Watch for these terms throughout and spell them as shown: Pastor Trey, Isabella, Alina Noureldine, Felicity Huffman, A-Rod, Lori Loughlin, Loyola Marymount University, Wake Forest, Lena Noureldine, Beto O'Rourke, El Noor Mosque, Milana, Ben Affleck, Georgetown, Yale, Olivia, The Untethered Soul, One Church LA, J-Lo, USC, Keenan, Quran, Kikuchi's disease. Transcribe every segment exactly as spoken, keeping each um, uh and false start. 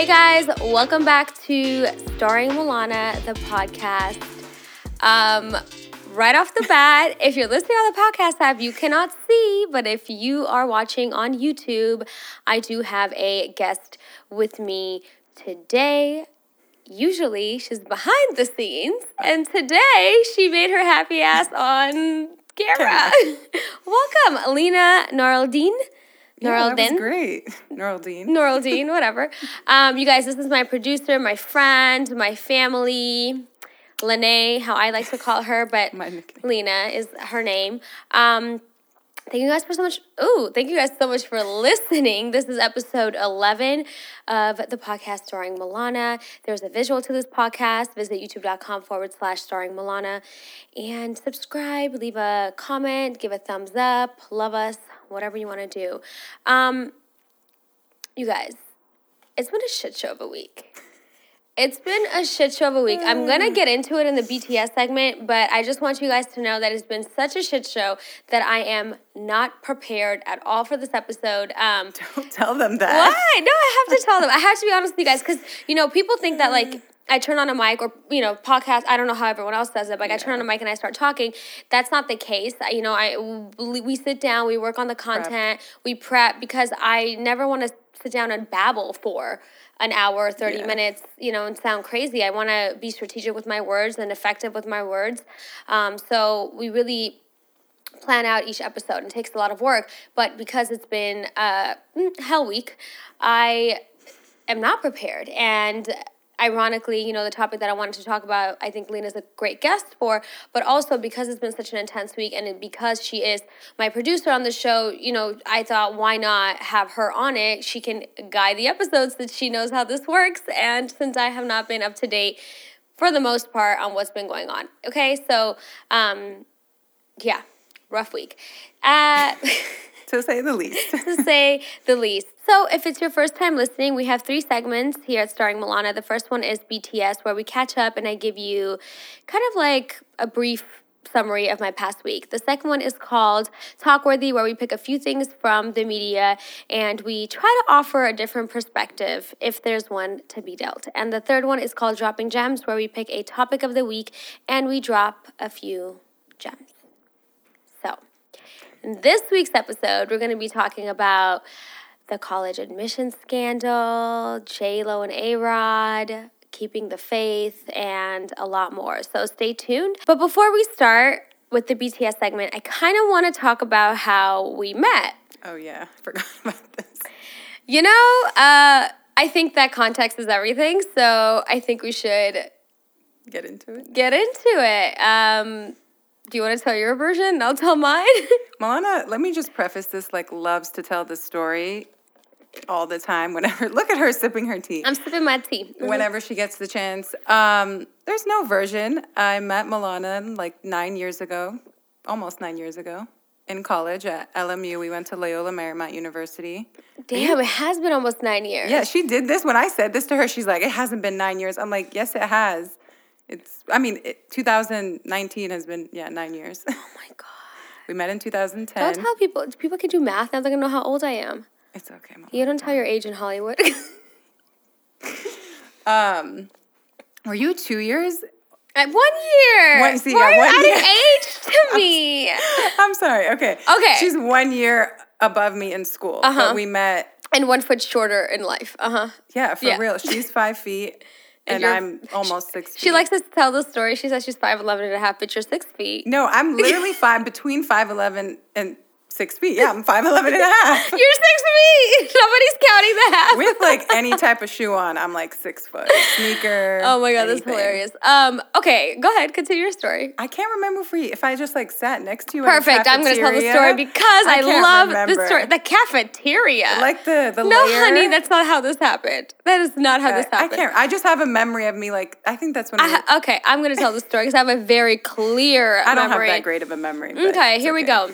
Hey guys, welcome back to Starring Milana, the podcast. Um, right off the bat, if you're listening on the podcast app, you cannot see, but if you are watching on YouTube, I do have a guest with me today. Usually she's behind the scenes, and today she made her happy ass on camera. Welcome, Alina Noureldine. Noureldine. Yeah, that was great. Noureldine. Noureldine, whatever. Um, you guys, this is my producer, my friend, my family, Lene, how I like to call her, but Lena is her name. Um, thank you guys for so much. Ooh, thank you guys so much for listening. This is episode eleven of the podcast Starring Milana. There's a visual to this podcast. Visit youtube.com forward slash starring Milana and subscribe, leave a comment, give a thumbs up, love us. Whatever you want to do. Um, you guys, it's been a shit show of a week. It's been a shit show of a week. I'm going to get into it in the B T S segment, but I just want you guys to know that it's been such a shit show that I am not prepared at all for this episode. Um, Don't tell them that. Why? No, I have to tell them. I have to be honest with you guys because, you know, people think that, like, I turn on a mic or, you know, podcast. I don't know how everyone else does it. But like, yeah. I turn on a mic and I start talking. That's not the case. You know, I we sit down. We work on the content. Prep. We prep because I never want to sit down and babble for an hour or thirty yeah. minutes, you know, and sound crazy. I want to be strategic with my words and effective with my words. Um, so we really plan out each episode. And it takes a lot of work. But because it's been uh, hell week, I am not prepared. And ironically, you know, the topic that I wanted to talk about, I think Lena's a great guest for, but also because it's been such an intense week and because she is my producer on the show, you know, I thought, why not have her on it? She can guide the episodes that she knows how this works. And since I have not been up to date for the most part on what's been going on. Okay, so, um, yeah, rough week. Uh, to say the least. to say the least. So if it's your first time listening, we have three segments here at Starring Milana. The first one is B T S, where we catch up and I give you kind of like a brief summary of my past week. The second one is called Talkworthy, where we pick a few things from the media and we try to offer a different perspective if there's one to be dealt. And the third one is called Dropping Gems, where we pick a topic of the week and we drop a few gems. So in this week's episode, we're going to be talking about the college admission scandal, J-Lo and A-Rod, keeping the faith, and a lot more. So stay tuned. But before we start with the B T S segment, I kind of want to talk about how we met. Oh, yeah. I forgot about this. You know, uh, I think that context is everything, so I think we should get into it. Get into it. Um Do you want to tell your version and I'll tell mine? Milana, let me just preface this, like, loves to tell this story all the time. Whenever, look at her sipping her tea. I'm sipping my tea. Whenever she gets the chance. Um, there's no version. I met Milana like nine years ago, almost nine years ago, in college at L M U. We went to Loyola Marymount University. Damn, it has been almost nine years. Yeah, she did this. When I said this to her, she's like, it hasn't been nine years. I'm like, yes, it has. It's, I mean, it, two thousand nineteen has been, yeah, nine years. Oh, my God. We met in two thousand ten. Don't tell people. People can do math now. They're going to know how old I am. It's okay, Mom. You don't tell your age in Hollywood. um, Were you two years? At one year. One, see, Why yeah, one are you year. adding age to me? I'm, I'm sorry. Okay. Okay. She's one year above me in school. Uh-huh. But we met. And one foot shorter in life. Uh-huh. Yeah, for yeah. real. She's five feet. And, and I'm almost six feet. She likes to tell the story. She says she's five eleven and a half, but you're six feet. No, I'm literally five, between five eleven and six feet. Yeah, I'm five eleven and a half. You're six feet. Nobody's counting the half. With, like, any type of shoe on, I'm, like, six foot. Sneaker. Oh, my God, anything. That's hilarious. Um, okay, go ahead. Continue your story. I can't remember if, we, if I just, like, sat next to you Perfect. I'm going to tell the story because I, I love remember. the story. The cafeteria. Like the, the no, layer. No, honey, that's not how this happened. That is not how okay. this happened. I can't. I just have a memory of me, like, I think that's when I we ha- Okay, I'm going to tell the story because I have a very clear I don't memory. have that great of a memory. Okay, here okay. we go.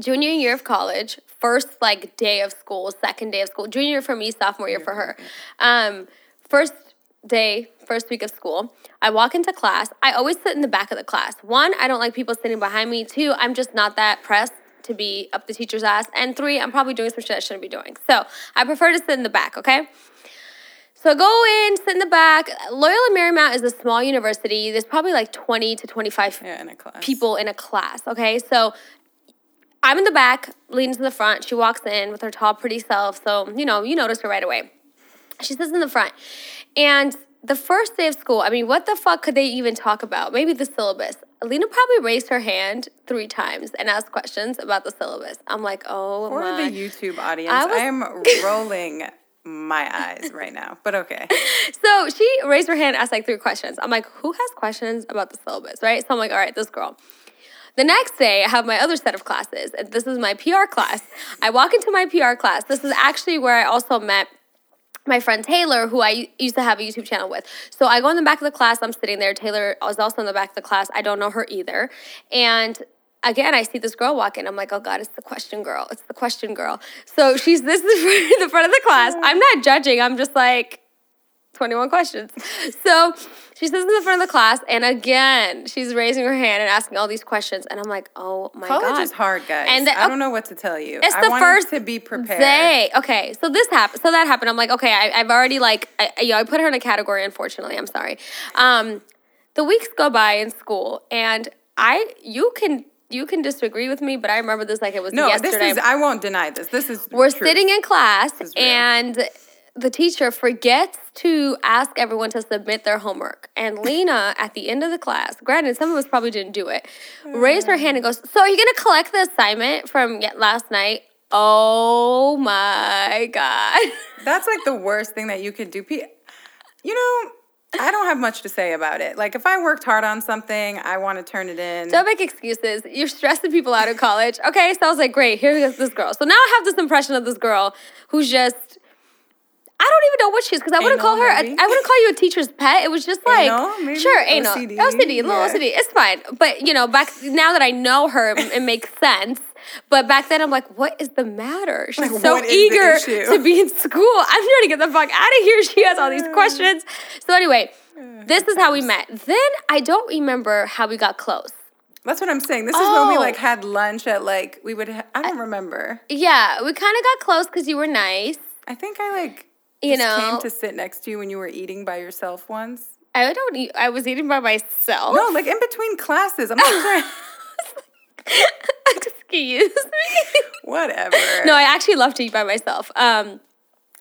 Junior year of college, first, like, day of school, second day of school. Junior year for me, sophomore year for her. Um, first day, first week of school, I walk into class. I always sit in the back of the class. One, I don't like people sitting behind me. Two, I'm just not that pressed to be up the teacher's ass. And three, I'm probably doing some shit I shouldn't be doing. So I prefer to sit in the back, okay? So go in, sit in the back. Loyola Marymount is a small university. There's probably like twenty to twenty-five yeah, in a class. people in a class, okay? So I'm in the back, Lena's in the front. She walks in with her tall, pretty self. So, you know, you notice her right away. She sits in the front. And the first day of school, I mean, what the fuck could they even talk about? Maybe the syllabus. Alina probably raised her hand three times and asked questions about the syllabus. I'm like, oh, for my. For the YouTube audience, I was... I'm rolling my eyes right now, but okay. So she raised her hand, asked like three questions. I'm like, who has questions about the syllabus, right? So I'm like, all right, this girl. The next day, I have my other set of classes. This is my P R class. I walk into my P R class. This is actually where I also met my friend Taylor, who I used to have a YouTube channel with. So I go in the back of the class. I'm sitting there. Taylor is also in the back of the class. I don't know her either. And again, I see this girl walk in. I'm like, oh, God, it's the question girl. It's the question girl. So she's this is the front of the class. I'm not judging. I'm just like, twenty-one questions. So she sits in the front of the class. And again, she's raising her hand and asking all these questions. And I'm like, oh, my College God. College is hard, guys. And the, I don't know what to tell you. It's I the first to be prepared. Day. Okay. So this happened. So that happened. I'm like, okay, I, I've already like, I, you know, I put her in a category, unfortunately. I'm sorry. Um, the weeks go by in school. And I, you can, you can disagree with me, but I remember this like it was no, yesterday. No, this is, I won't deny this. This is We're true. Sitting in class and the teacher forgets to ask everyone to submit their homework. And Lena, at the end of the class, granted, some of us probably didn't do it, mm. raised her hand and goes, so are you going to collect the assignment from last night? Oh, my God. That's like the worst thing that you could do. You know, I don't have much to say about it. Like, if I worked hard on something, I want to turn it in. Don't make excuses. You're stressing people out of college. Okay, so I was like, great, here goes this girl. So now I have this impression of this girl who's just... I don't even know what she is because I wouldn't call her. A, I wouldn't call you a teacher's pet. It was just like anal, sure, anal, O C D, O C D, little yeah. O C D. It's fine. But you know, back now that I know her, it makes sense. But back then, I'm like, what is the matter? She's like, so eager to be in school. I'm trying to get the fuck out of here. She has all these questions. So anyway, this is how we met. Then I don't remember how we got close. That's what I'm saying. This oh. is when we, like, had lunch at, like, we would, ha- I don't remember. Yeah, we kind of got close because you were nice. I think I, like, you know, came to sit next to you when you were eating by yourself once. I don't eat. I was eating by myself. No, like, in between classes. I'm not trying. Excuse me. Whatever. No, I actually love to eat by myself. Um,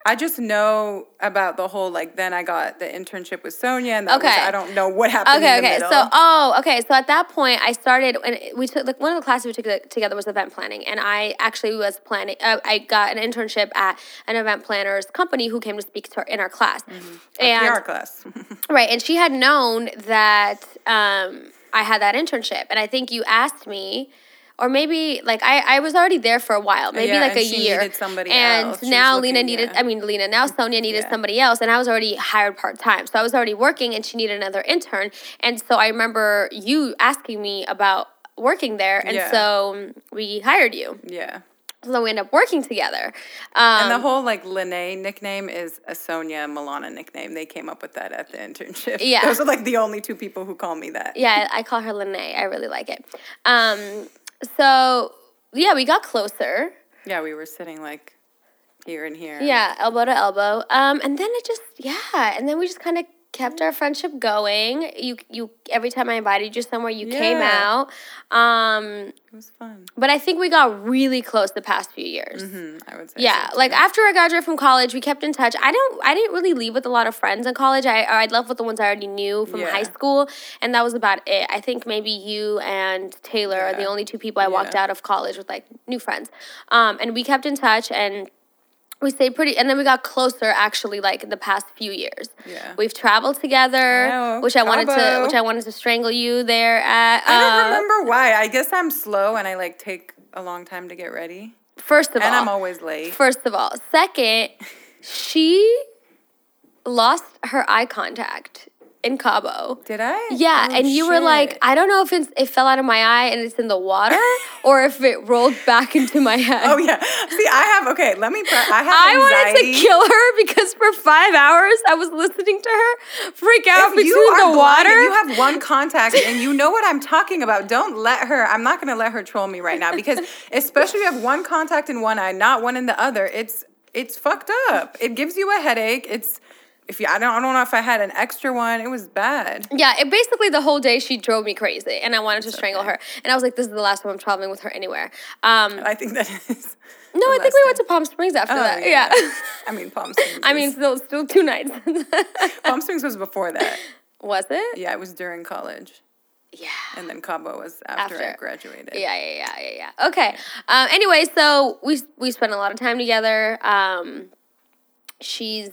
I just know about the whole, like, then I got the internship with Sonia, and that okay. was, I don't know what happened okay, in the okay. middle. So, oh, okay. So at that point, I started, and we took, like, one of the classes we took together was event planning, and I actually was planning, uh, I got an internship at an event planner's company who came to speak to her in our class. Mm-hmm. And, our class. Right, and she had known that um, I had that internship, and I think you asked me, or maybe, like, I, I was already there for a while, maybe yeah, like a she year. Needed somebody and else. now looking, Lena needed, yeah. I mean, Lena, now Sonia needed yeah. somebody else, and I was already hired part-time. So I was already working, and she needed another intern. And so I remember you asking me about working there, and yeah. so we hired you. Yeah. So we end up working together. Um, and the whole, like, Lene nickname is a Sonia Milana nickname. They came up with that at the internship. Yeah. Those are, like, the only two people who call me that. Yeah, I call her Lene. I really like it. Um... So, yeah, we got closer. Yeah, we were sitting, like, here and here. Yeah, elbow to elbow. Um, and then it just, yeah, and then we just kind of kept our friendship going. You, you. Every time I invited you somewhere, you yeah. came out. Um, it was fun. But I think we got really close the past few years. Mm-hmm, I would say. Yeah, so like, after I graduated from college, we kept in touch. I don't. I didn't really leave with a lot of friends in college. I I left with the ones I already knew from yeah. high school, and that was about it. I think maybe you and Taylor yeah. are the only two people I yeah. walked out of college with, like, new friends. Um, and we kept in touch, and we stayed pretty, and then we got closer, actually, like, in the past few years. Yeah. We've traveled together, oh, which I wanted elbow. to which I wanted to strangle you there at. Uh, I don't remember why. I guess I'm slow, and I, like, take a long time to get ready. First of and all. And I'm always late. First of all. Second, she lost her eye contact in Cabo. Did I? Yeah, oh, and you shit. were like, I don't know if it's, it fell out of my eye and it's in the water or if it rolled back into my head. Oh, yeah. See, I have, okay, let me, I have I anxiety. wanted to kill her because for five hours I was listening to her freak out if between you are the blind water. And you have one contact and you know what I'm talking about. Don't let her, I'm not going to let her troll me right now because especially if you have one contact in one eye, not one in the other, it's, it's fucked up. It gives you a headache. It's if you, I don't, I don't know if I had an extra one. It was bad. Yeah, it basically the whole day she drove me crazy, and I wanted to That's strangle okay. her. And I was like, this is the last time I'm traveling with her anywhere. Um, I think that is. No, I think we time. went to Palm Springs after oh, that. Yeah. yeah. I mean, Palm Springs. I mean, still, still two nights. Palm Springs was before that. Was it? Yeah, it was during college. Yeah. And then Cabo was after, after I graduated. Yeah, yeah, yeah, yeah, yeah. Okay. Um, anyway, so we we spent a lot of time together. Um, she's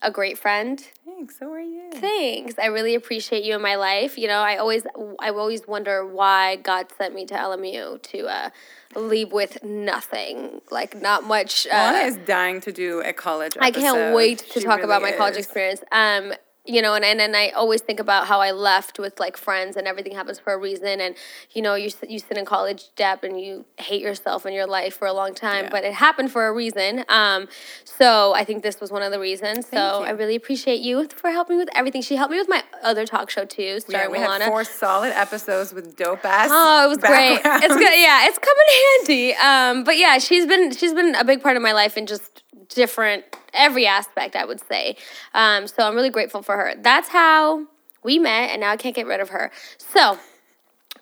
a great friend. Thanks. So are you. Thanks. I really appreciate you in my life. You know, I always I always wonder why God sent me to L M U to uh, leave with nothing, like not much. Uh, Lana is dying to do a college episode. I can't wait to she talk really about my is. college experience. Um. You know, and, and and I always think about how I left with, like, friends and everything happens for a reason. And, you know, you you sit in college debt and you hate yourself and your life for a long time. Yeah. But it happened for a reason. Um, so I think this was one of the reasons. Thank so you. I really appreciate you for helping me with everything. She helped me with my other talk show, too, starring yeah, we Milana. Had four solid episodes with dope-ass Oh, it was background. Great. It's good. Yeah, it's come in handy. Um, but, yeah, she's been she's been a big part of my life and just different every aspect, I would say. Um, so I'm really grateful for her. That's how we met, and now I can't get rid of her. So,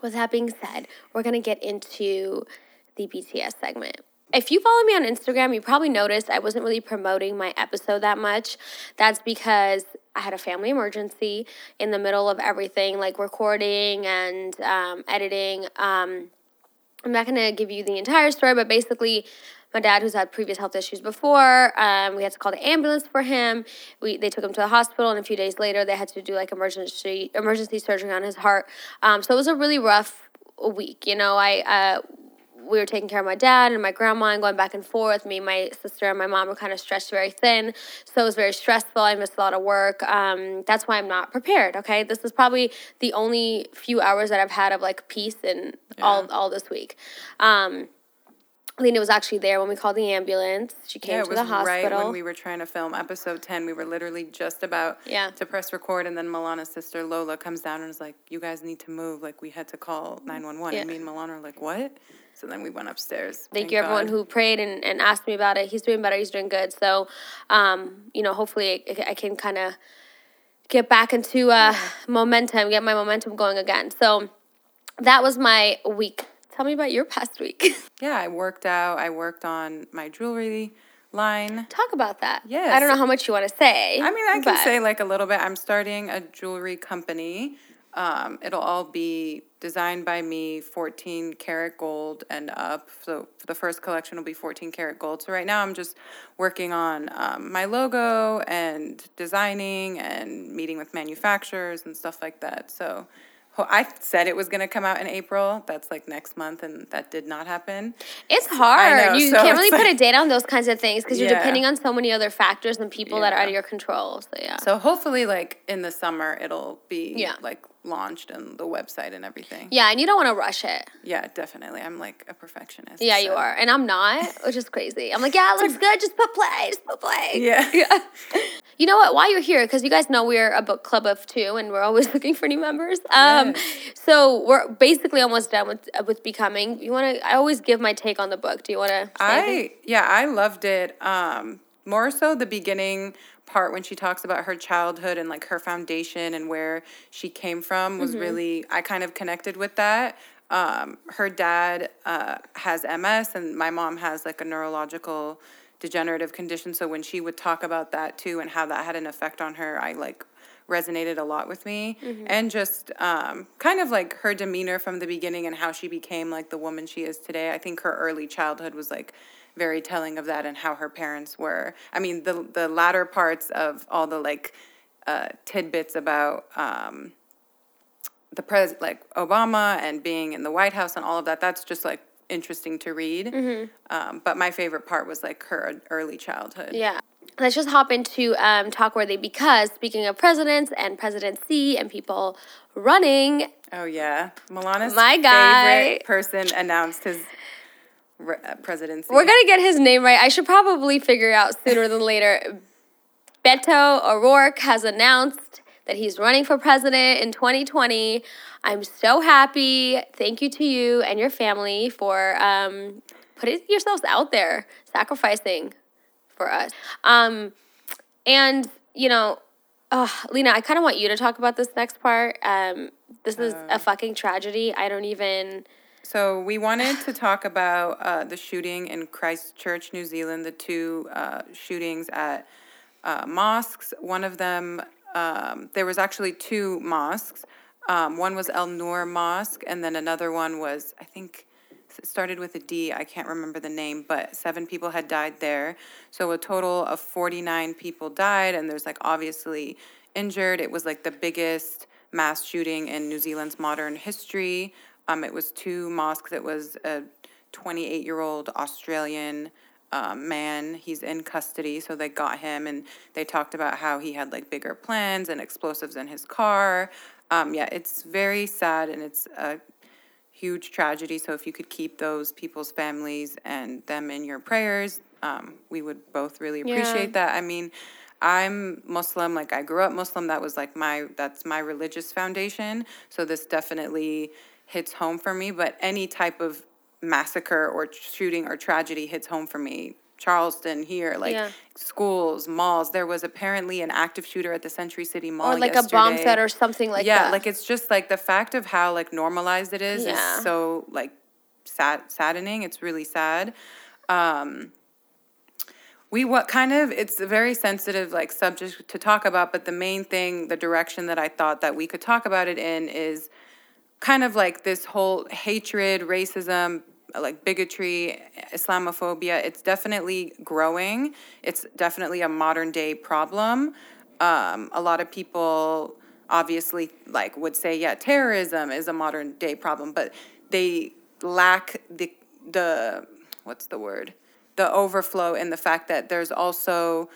with that being said, we're going to get into the B T S segment. If you follow me on Instagram, you probably noticed I wasn't really promoting my episode that much. That's because I had a family emergency in the middle of everything, like recording and um, editing. Um, I'm not going to give you the entire story, but basically, my dad, who's had previous health issues before, um, we had to call the ambulance for him. We They took him to the hospital, and a few days later, they had to do, like, emergency emergency surgery on his heart. Um, so it was a really rough week. You know, I uh, we were taking care of my dad and my grandma and going back and forth. Me, my sister, and my mom were kind of stretched very thin, so it was very stressful. I missed a lot of work. Um, that's why I'm not prepared, okay? This is probably the only few hours that I've had of, like, peace in yeah. all, all this week. Um Lena was actually there when we called the ambulance. She came yeah, to the hospital. Right when we were trying to film episode ten, we were literally just about yeah. to press record, and then Milana's sister, Lola, comes down and is like, you guys need to move. Like, we had to call nine one one. Yeah. And me and Milana are like, what? So then we went upstairs. Thank, Thank you, God. Everyone who prayed and, and asked me about it. He's doing better. He's doing good. So, um, you know, hopefully I, I can kind of get back into uh, yeah. momentum, get my momentum going again. So that was my week. Tell me about your past week. Yeah, I worked out. I worked on my jewelry line. Talk about that. Yes. I don't know how much you want to say. I mean, I can say like a little bit. I'm starting a jewelry company. Um, it'll all be designed by me, fourteen karat gold and up. So the first collection will be fourteen karat gold. So right now I'm just working on um, my logo and designing and meeting with manufacturers and stuff like that. So I said it was going to come out in April. That's like next month, and that did not happen. It's hard. Know, you so can't really put like, a date on those kinds of things because yeah. you're depending on so many other factors and people yeah. that are out of your control. So, yeah. So, hopefully, like, in the summer, it'll be, yeah. like, launched and the website and everything. Yeah, and you don't want to rush it. Yeah, definitely. I'm, like, a perfectionist. Yeah, so. You are. And I'm not, which is crazy. I'm like, yeah, it looks good. Just put play. Just put play. Yeah. Yeah. You know what? While you're here, because you guys know we're a book club of two, and we're always looking for new members. Um, yes. So we're basically almost done with with Becoming. You want to? I always give my take on the book. Do you want to? I anything? yeah, I loved it. Um, more so the beginning part when she talks about her childhood and like her foundation and where she came from was mm-hmm. really. I kind of connected with that. Um, her dad uh, has M S, and my mom has like a neurological degenerative condition, so when she would talk about that too and how that had an effect on her, I like resonated a lot with me. Mm-hmm. And just um kind of like her demeanor from the beginning and how she became like the woman she is today. I think her early childhood was like very telling of that, and how her parents were. I mean, the the latter parts of all the like uh tidbits about um the pres like Obama and being in the White House and all of that, that's just like interesting to read. Mm-hmm. Um, but my favorite part was like her early childhood. Yeah. Let's just hop into um, Talkworthy, because speaking of presidents and presidency and people running. Oh, yeah. Milana's my guy. Favorite person announced his re- presidency. We're going to get his name right. I should probably figure out sooner than later. Beto O'Rourke has announced that he's running for president in twenty twenty. I'm so happy. Thank you to you and your family for um, putting yourselves out there, sacrificing for us. Um, And, you know, uh, Lena, I kind of want you to talk about this next part. Um, this is uh, a fucking tragedy. I don't even... So we wanted to talk about uh, the shooting in Christchurch, New Zealand, the two uh, shootings at uh, mosques. One of them, um, there was actually two mosques. Um, one was El Noor Mosque, and then another one was, I think, it started with a D. I can't remember the name, but seven people had died there. So a total of forty-nine people died, and there's, like, obviously injured. It was, like, the biggest mass shooting in New Zealand's modern history. Um, it was two mosques. It was a twenty-eight-year-old Australian um, man. He's in custody, so they got him, and they talked about how he had, like, bigger plans and explosives in his car. Um, yeah, it's very sad, and it's a huge tragedy. So if you could keep those people's families and them in your prayers, um, we would both really appreciate yeah. that. I mean, I'm Muslim. Like, I grew up Muslim. That was, like, my – that's my religious foundation. So this definitely – hits home for me, but any type of massacre or shooting or tragedy hits home for me. Charleston here, like yeah. schools, malls. There was apparently an active shooter at the Century City Mall yesterday. Or like yesterday. a bomb set or something like yeah, that. Yeah, like it's just like the fact of how like normalized it is yeah. is so like sad, saddening. It's really sad. Um, we what kind of it's a very sensitive like subject to talk about, but the main thing, the direction that I thought that we could talk about it in is kind of like this whole hatred, racism, like bigotry, Islamophobia. It's definitely growing. It's definitely a modern day problem. Um, a lot of people obviously like would say, yeah, terrorism is a modern day problem, but they lack the, the what's the word? The overflow in the fact that there's also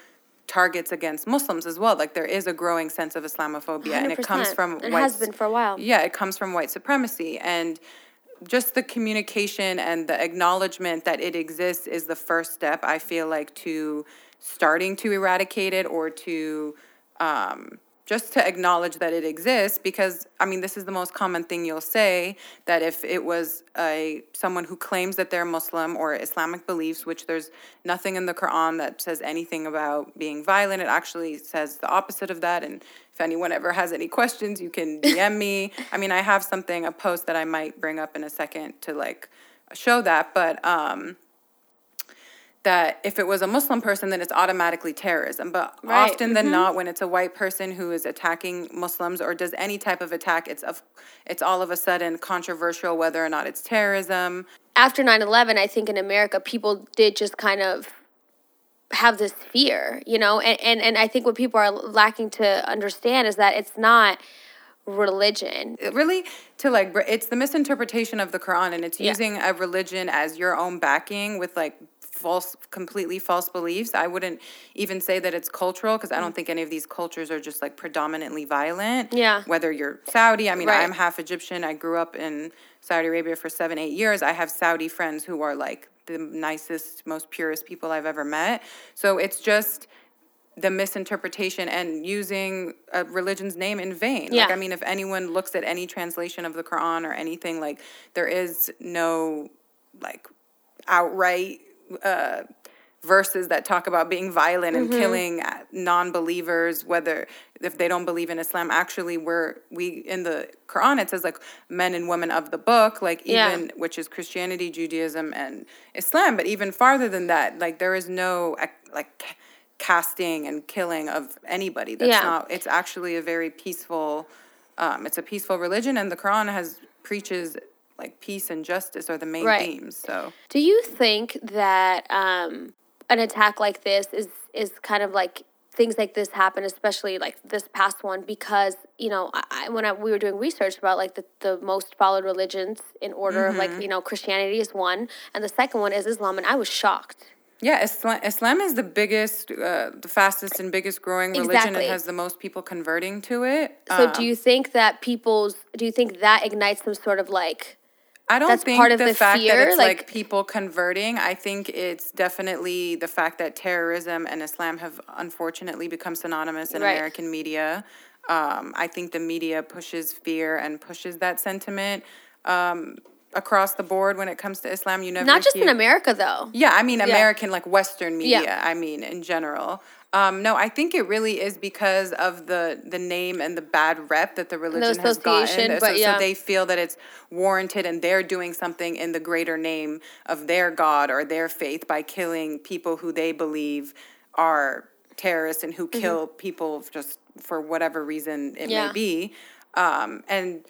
targets against Muslims as well. Like there is a growing sense of Islamophobia, and it comes from white, it has been for a while. Yeah, it comes from white supremacy, and just the communication and the acknowledgement that it exists is the first step, I feel like, to starting to eradicate it or to um, just to acknowledge that it exists. Because I mean, this is the most common thing you'll say, that if it was a someone who claims that they're Muslim or Islamic beliefs, which there's nothing in the Quran that says anything about being violent. It actually says the opposite of that. And if anyone ever has any questions, you can D M me. I mean, I have something, a post that I might bring up in a second to like show that, but um that if it was a Muslim person, then it's automatically terrorism. But right. often mm-hmm. than not, when it's a white person who is attacking Muslims or does any type of attack, it's of, it's all of a sudden controversial whether or not it's terrorism. After nine eleven, I think in America, people did just kind of have this fear, you know? And, and, and I think what people are lacking to understand is that it's not religion. It really, to like, it's the misinterpretation of the Quran, and it's yeah. using a religion as your own backing with like, false, completely false beliefs. I wouldn't even say that it's cultural, because I don't think any of these cultures are just like predominantly violent. Yeah. Whether you're Saudi, I mean, right. I'm half Egyptian. I grew up in Saudi Arabia for seven, eight years. I have Saudi friends who are like the nicest, most purest people I've ever met. So it's just the misinterpretation and using a religion's name in vain. Yeah. Like, I mean, if anyone looks at any translation of the Quran or anything, like there is no like outright Uh, verses that talk about being violent and mm-hmm. killing non-believers, whether if they don't believe in Islam. Actually, we're we in the Quran, it says like men and women of the book, like even yeah. which is Christianity, Judaism, and Islam. But even farther than that, like there is no like casting and killing of anybody. That's yeah. not. It's actually a very peaceful. Um, it's a peaceful religion, and the Quran has preaches. Like peace and justice are the main right. themes. So, do you think that um, an attack like this is is kind of like things like this happen, especially like this past one? Because you know, I, when I, we were doing research about like the, the most followed religions in order mm-hmm. of like you know Christianity is one, and the second one is Islam, and I was shocked. Yeah, Islam, Islam is the biggest, uh, the fastest and biggest growing religion. Exactly. It has the most people converting to it. So, um, do you think that people's? Do you think that ignites some sort of like? I don't That's think part of the, the fact fear, that it's like, like people converting. I think it's definitely the fact that terrorism and Islam have unfortunately become synonymous in right. American media. Um, I think the media pushes fear and pushes that sentiment. Um, across the board when it comes to Islam. You never Not just hear... in America, though. Yeah, I mean, American, yeah. like Western media, yeah. I mean, in general. Um, no, I think it really is because of the, the name and the bad rep that the religion the has gotten. But so, yeah. so they feel that it's warranted and they're doing something in the greater name of their God or their faith by killing people who they believe are terrorists and who kill mm-hmm. people just for whatever reason it yeah. may be. Um, and...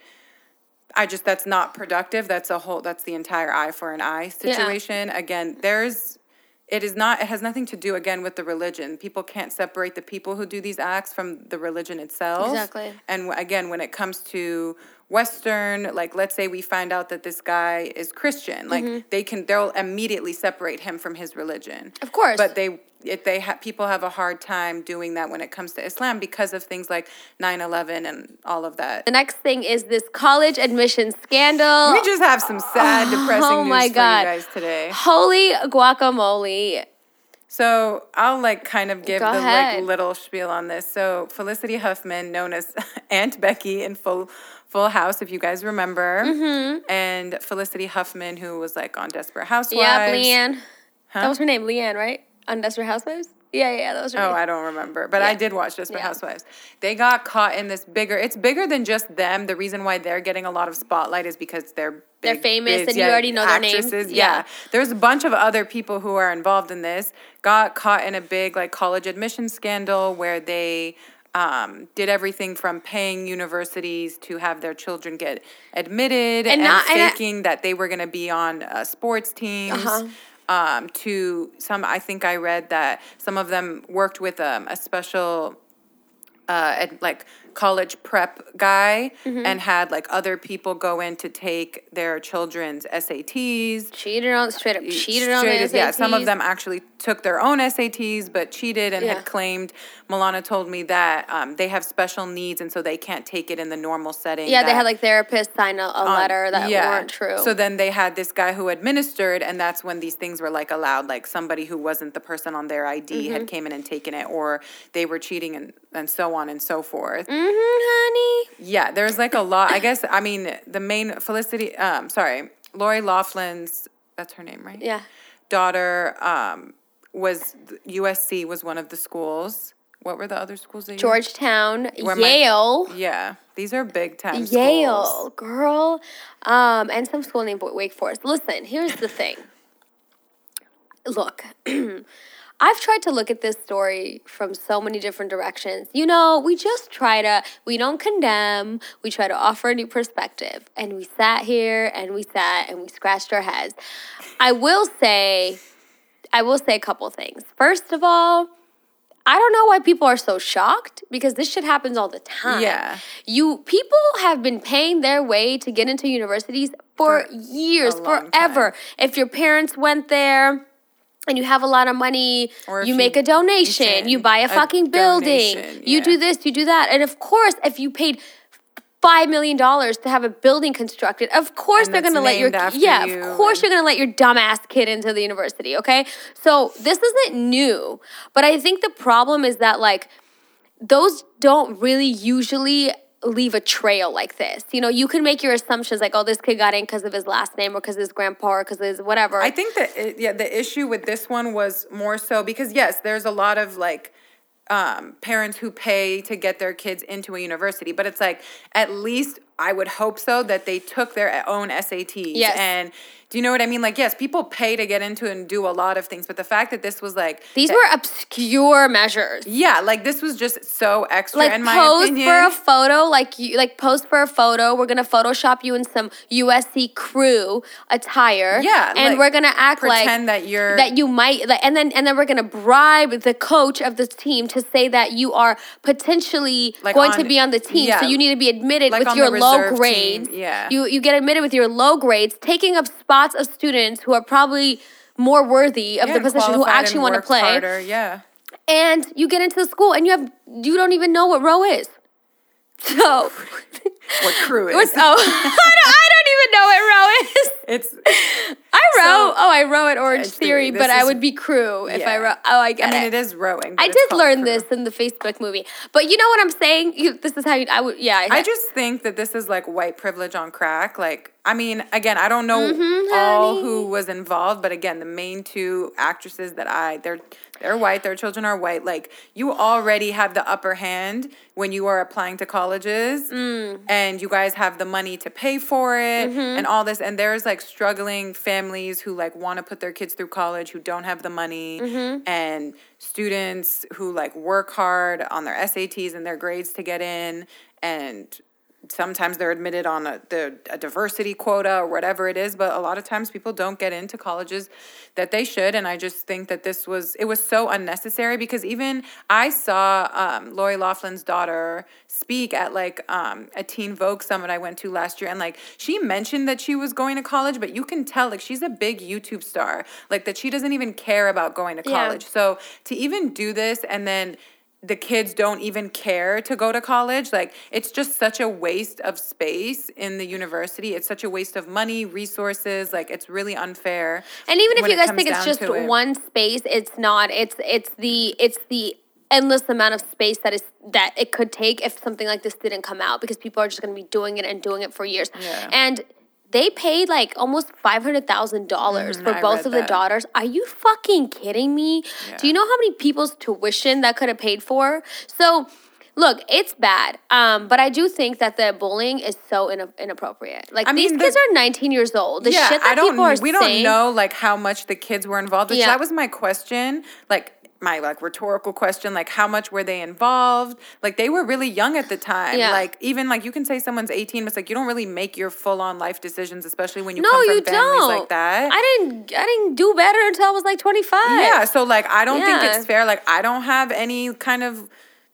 I just, that's not productive. That's a whole, that's the entire eye for an eye situation. Yeah. Again, there's, it is not, it has nothing to do, again, with the religion. People can't separate the people who do these acts from the religion itself. Exactly. And again, when it comes to Western, like, let's say we find out that this guy is Christian. Like, mm-hmm. they can, they'll immediately separate him from his religion. Of course. But they... If they ha- people have a hard time doing that when it comes to Islam because of things like nine eleven and all of that. The next thing is this college admission scandal. We just have some sad, oh, depressing oh news my God. for you guys today. Holy guacamole. So I'll, like, kind of give Go the, ahead. like, little spiel on this. So Felicity Huffman, known as Aunt Becky in Full... Full House, if you guys remember. Mm-hmm. And Felicity Huffman, who was, like, on Desperate Housewives. Yeah, Leanne. Huh? That was her name, Leanne, right? On Desperate Housewives? Yeah, yeah, that was right. Oh, I don't remember. But yeah. I did watch Desperate yeah. Housewives. They got caught in this bigger... It's bigger than just them. The reason why they're getting a lot of spotlight is because they're big, They're famous, and yeah, you already know actresses, their names. Yeah. yeah. There's a bunch of other people who are involved in this. Got caught in a big, like, college admission scandal where they... Um, did everything from paying universities to have their children get admitted and, and not, faking and I, that they were going to be on uh, sports teams. Uh-huh. Um, to some, I think I read that some of them worked with um, a special, uh, ed, like college prep guy, mm-hmm. and had like other people go in to take their children's S A Ts. Cheated on straight up cheated straight, on the S A Ts. Yeah, some of them actually took their own S A Ts but cheated and yeah. had claimed. Milana told me that um, they have special needs and so they can't take it in the normal setting. Yeah, that, they had like therapists sign a, a um, letter that yeah. weren't true. So then they had this guy who administered, and that's when these things were like allowed. Like somebody who wasn't the person on their I D mm-hmm. had came in and taken it, or they were cheating and, and so on and so forth. Mm-hmm, honey. Yeah, there's like a lot. I guess, I mean, the main Felicity, um, sorry, Lori Loughlin's, that's her name, right? Yeah. Daughter um, was, U S C was one of the schools. What were the other schools? That Georgetown, you Yale. My, yeah. These are big time schools. Yale, girl. Um, and some school named Wake Forest. Listen, here's the thing. Look, I've tried to look at this story from so many different directions. You know, we just try to, we don't condemn. We try to offer a new perspective. And we sat here and we sat and we scratched our heads. I will say, I will say a couple things. First of all, I don't know why people are so shocked, because this shit happens all the time. Yeah. You people have been paying their way to get into universities for, for years, forever. Time. If your parents went there and you have a lot of money, or you make you a donation, donation, you buy a, a fucking building, donation, yeah. you do this, you do that. And of course, if you paid five million dollars to have a building constructed, of course and they're going to let your yeah, you of course you're going to let your dumbass kid into the university, okay? So this isn't new, but I think the problem is that, like, those don't really usually leave a trail like this. You know, you can make your assumptions like, oh, this kid got in because of his last name or because of his grandpa or because of his whatever. I think that yeah, the issue with this one was more so because, yes, there's a lot of, like, Um, parents who pay to get their kids into a university. But it's like, at least I would hope so, that they took their own S A Ts. Yes. And do you know what I mean? Like, yes, people pay to get into and do a lot of things. But the fact that this was like... These that, were obscure measures. Yeah, like this was just so extra, like, in my opinion. Like, pose for a photo. Like, you, like, post for a photo. We're going to Photoshop you in some U S C crew attire. Yeah. And like, we're going to act like... Pretend that you're... That you might... Like, and then and then we're going to bribe the coach of the team to say that you are potentially like going on, to be on the team. Yeah, so you need to be admitted like with your low... Low grades. Yeah. You you get admitted with your low grades, taking up spots of students who are probably more worthy of yeah, the position, who actually want to play. Harder, yeah. And you get into the school and you have you don't even know what row is. So what crew is. Oh, I, don't, I don't even know what row is. It's I row. So, oh, I row at Orange Theory, but is, I would be crew if yeah. I row. Oh, I get I mean, it. it is rowing. I did learn crew. this in the Facebook movie. But you know what I'm saying? You, this is how you, I would, yeah. I, I just think that this is like white privilege on crack. Like, I mean, again, I don't know mm-hmm, all honey. who was involved, but again, the main two actresses that I, they're they're white, their children are white. Like, you already have the upper hand when you are applying to colleges, mm. and you guys have the money to pay for it, mm-hmm. and all this. And there's, like, struggling families who, like, want to put their kids through college who don't have the money, mm-hmm. and students who, like, work hard on their S A Ts and their grades to get in, and... sometimes they're admitted on a, the, a diversity quota or whatever it is, but a lot of times people don't get into colleges that they should, and I just think that this was, it was so unnecessary, because even I saw um, Lori Loughlin's daughter speak at, like, um, a Teen Vogue summit I went to last year, and, like, she mentioned that she was going to college, but you can tell, like, she's a big YouTube star, like, that she doesn't even care about going to college. Yeah. So to even do this and then... the kids don't even care to go to college. Like, it's just such a waste of space in the university. It's such a waste of money, resources. Like, it's really unfair. And even if you guys think it's just one space, it's not. It's it's the it's the endless amount of space that is that it could take if something like this didn't come out, because people are just going to be doing it and doing it for years. Yeah. And they paid, like, almost five hundred thousand dollars mm, for I both of that. the daughters. Are you fucking kidding me? Yeah. Do you know how many people's tuition that could have paid for? So, look, it's bad. Um, but I do think that the bullying is so in- inappropriate. Like, I these mean, kids the, are nineteen years old. The yeah, shit that I don't, people are we saying. We don't know, like, how much the kids were involved. Which yeah. That was my question. Like... my, like, rhetorical question, like, how much were they involved? Like, they were really young at the time. Yeah. Like, even, like, you can say someone's eighteen, but it's, like, you don't really make your full-on life decisions, especially when you no, come from you families don't. like that. I didn't I didn't do better until I was, like, twenty-five. Yeah, so, like, I don't yeah. think it's fair. Like, I don't have any kind of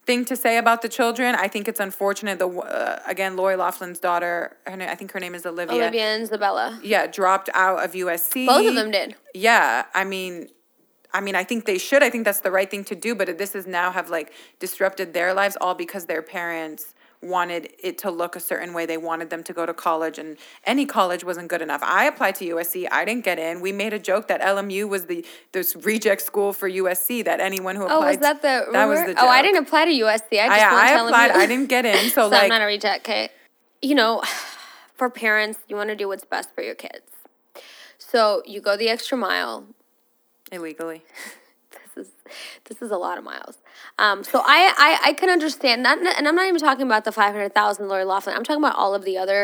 thing to say about the children. I think it's unfortunate. The uh, Again, Lori Loughlin's daughter, her name, I think her name is Olivia. Olivia and Isabella. Yeah, dropped out of U S C. Both of them did. Yeah, I mean... I mean, I think they should. I think that's the right thing to do. But this is now have, like, disrupted their lives all because their parents wanted it to look a certain way. They wanted them to go to college, and any college wasn't good enough. I applied to U S C. I didn't get in. We made a joke that L M U was the this reject school for U S C, that anyone who applied. Oh, was that the rumor? That was the joke. Oh, I didn't apply to U S C. I just I, went I to applied. L M U. I didn't get in. So, so like, I'm not a reject, Kate. You know, for parents, you want to do what's best for your kids. So you go the extra mile. Illegally. This is this is a lot of miles. Um, so I, I, I can understand, not, and I'm not even talking about the five hundred thousand Lori Loughlin. I'm talking about all of the other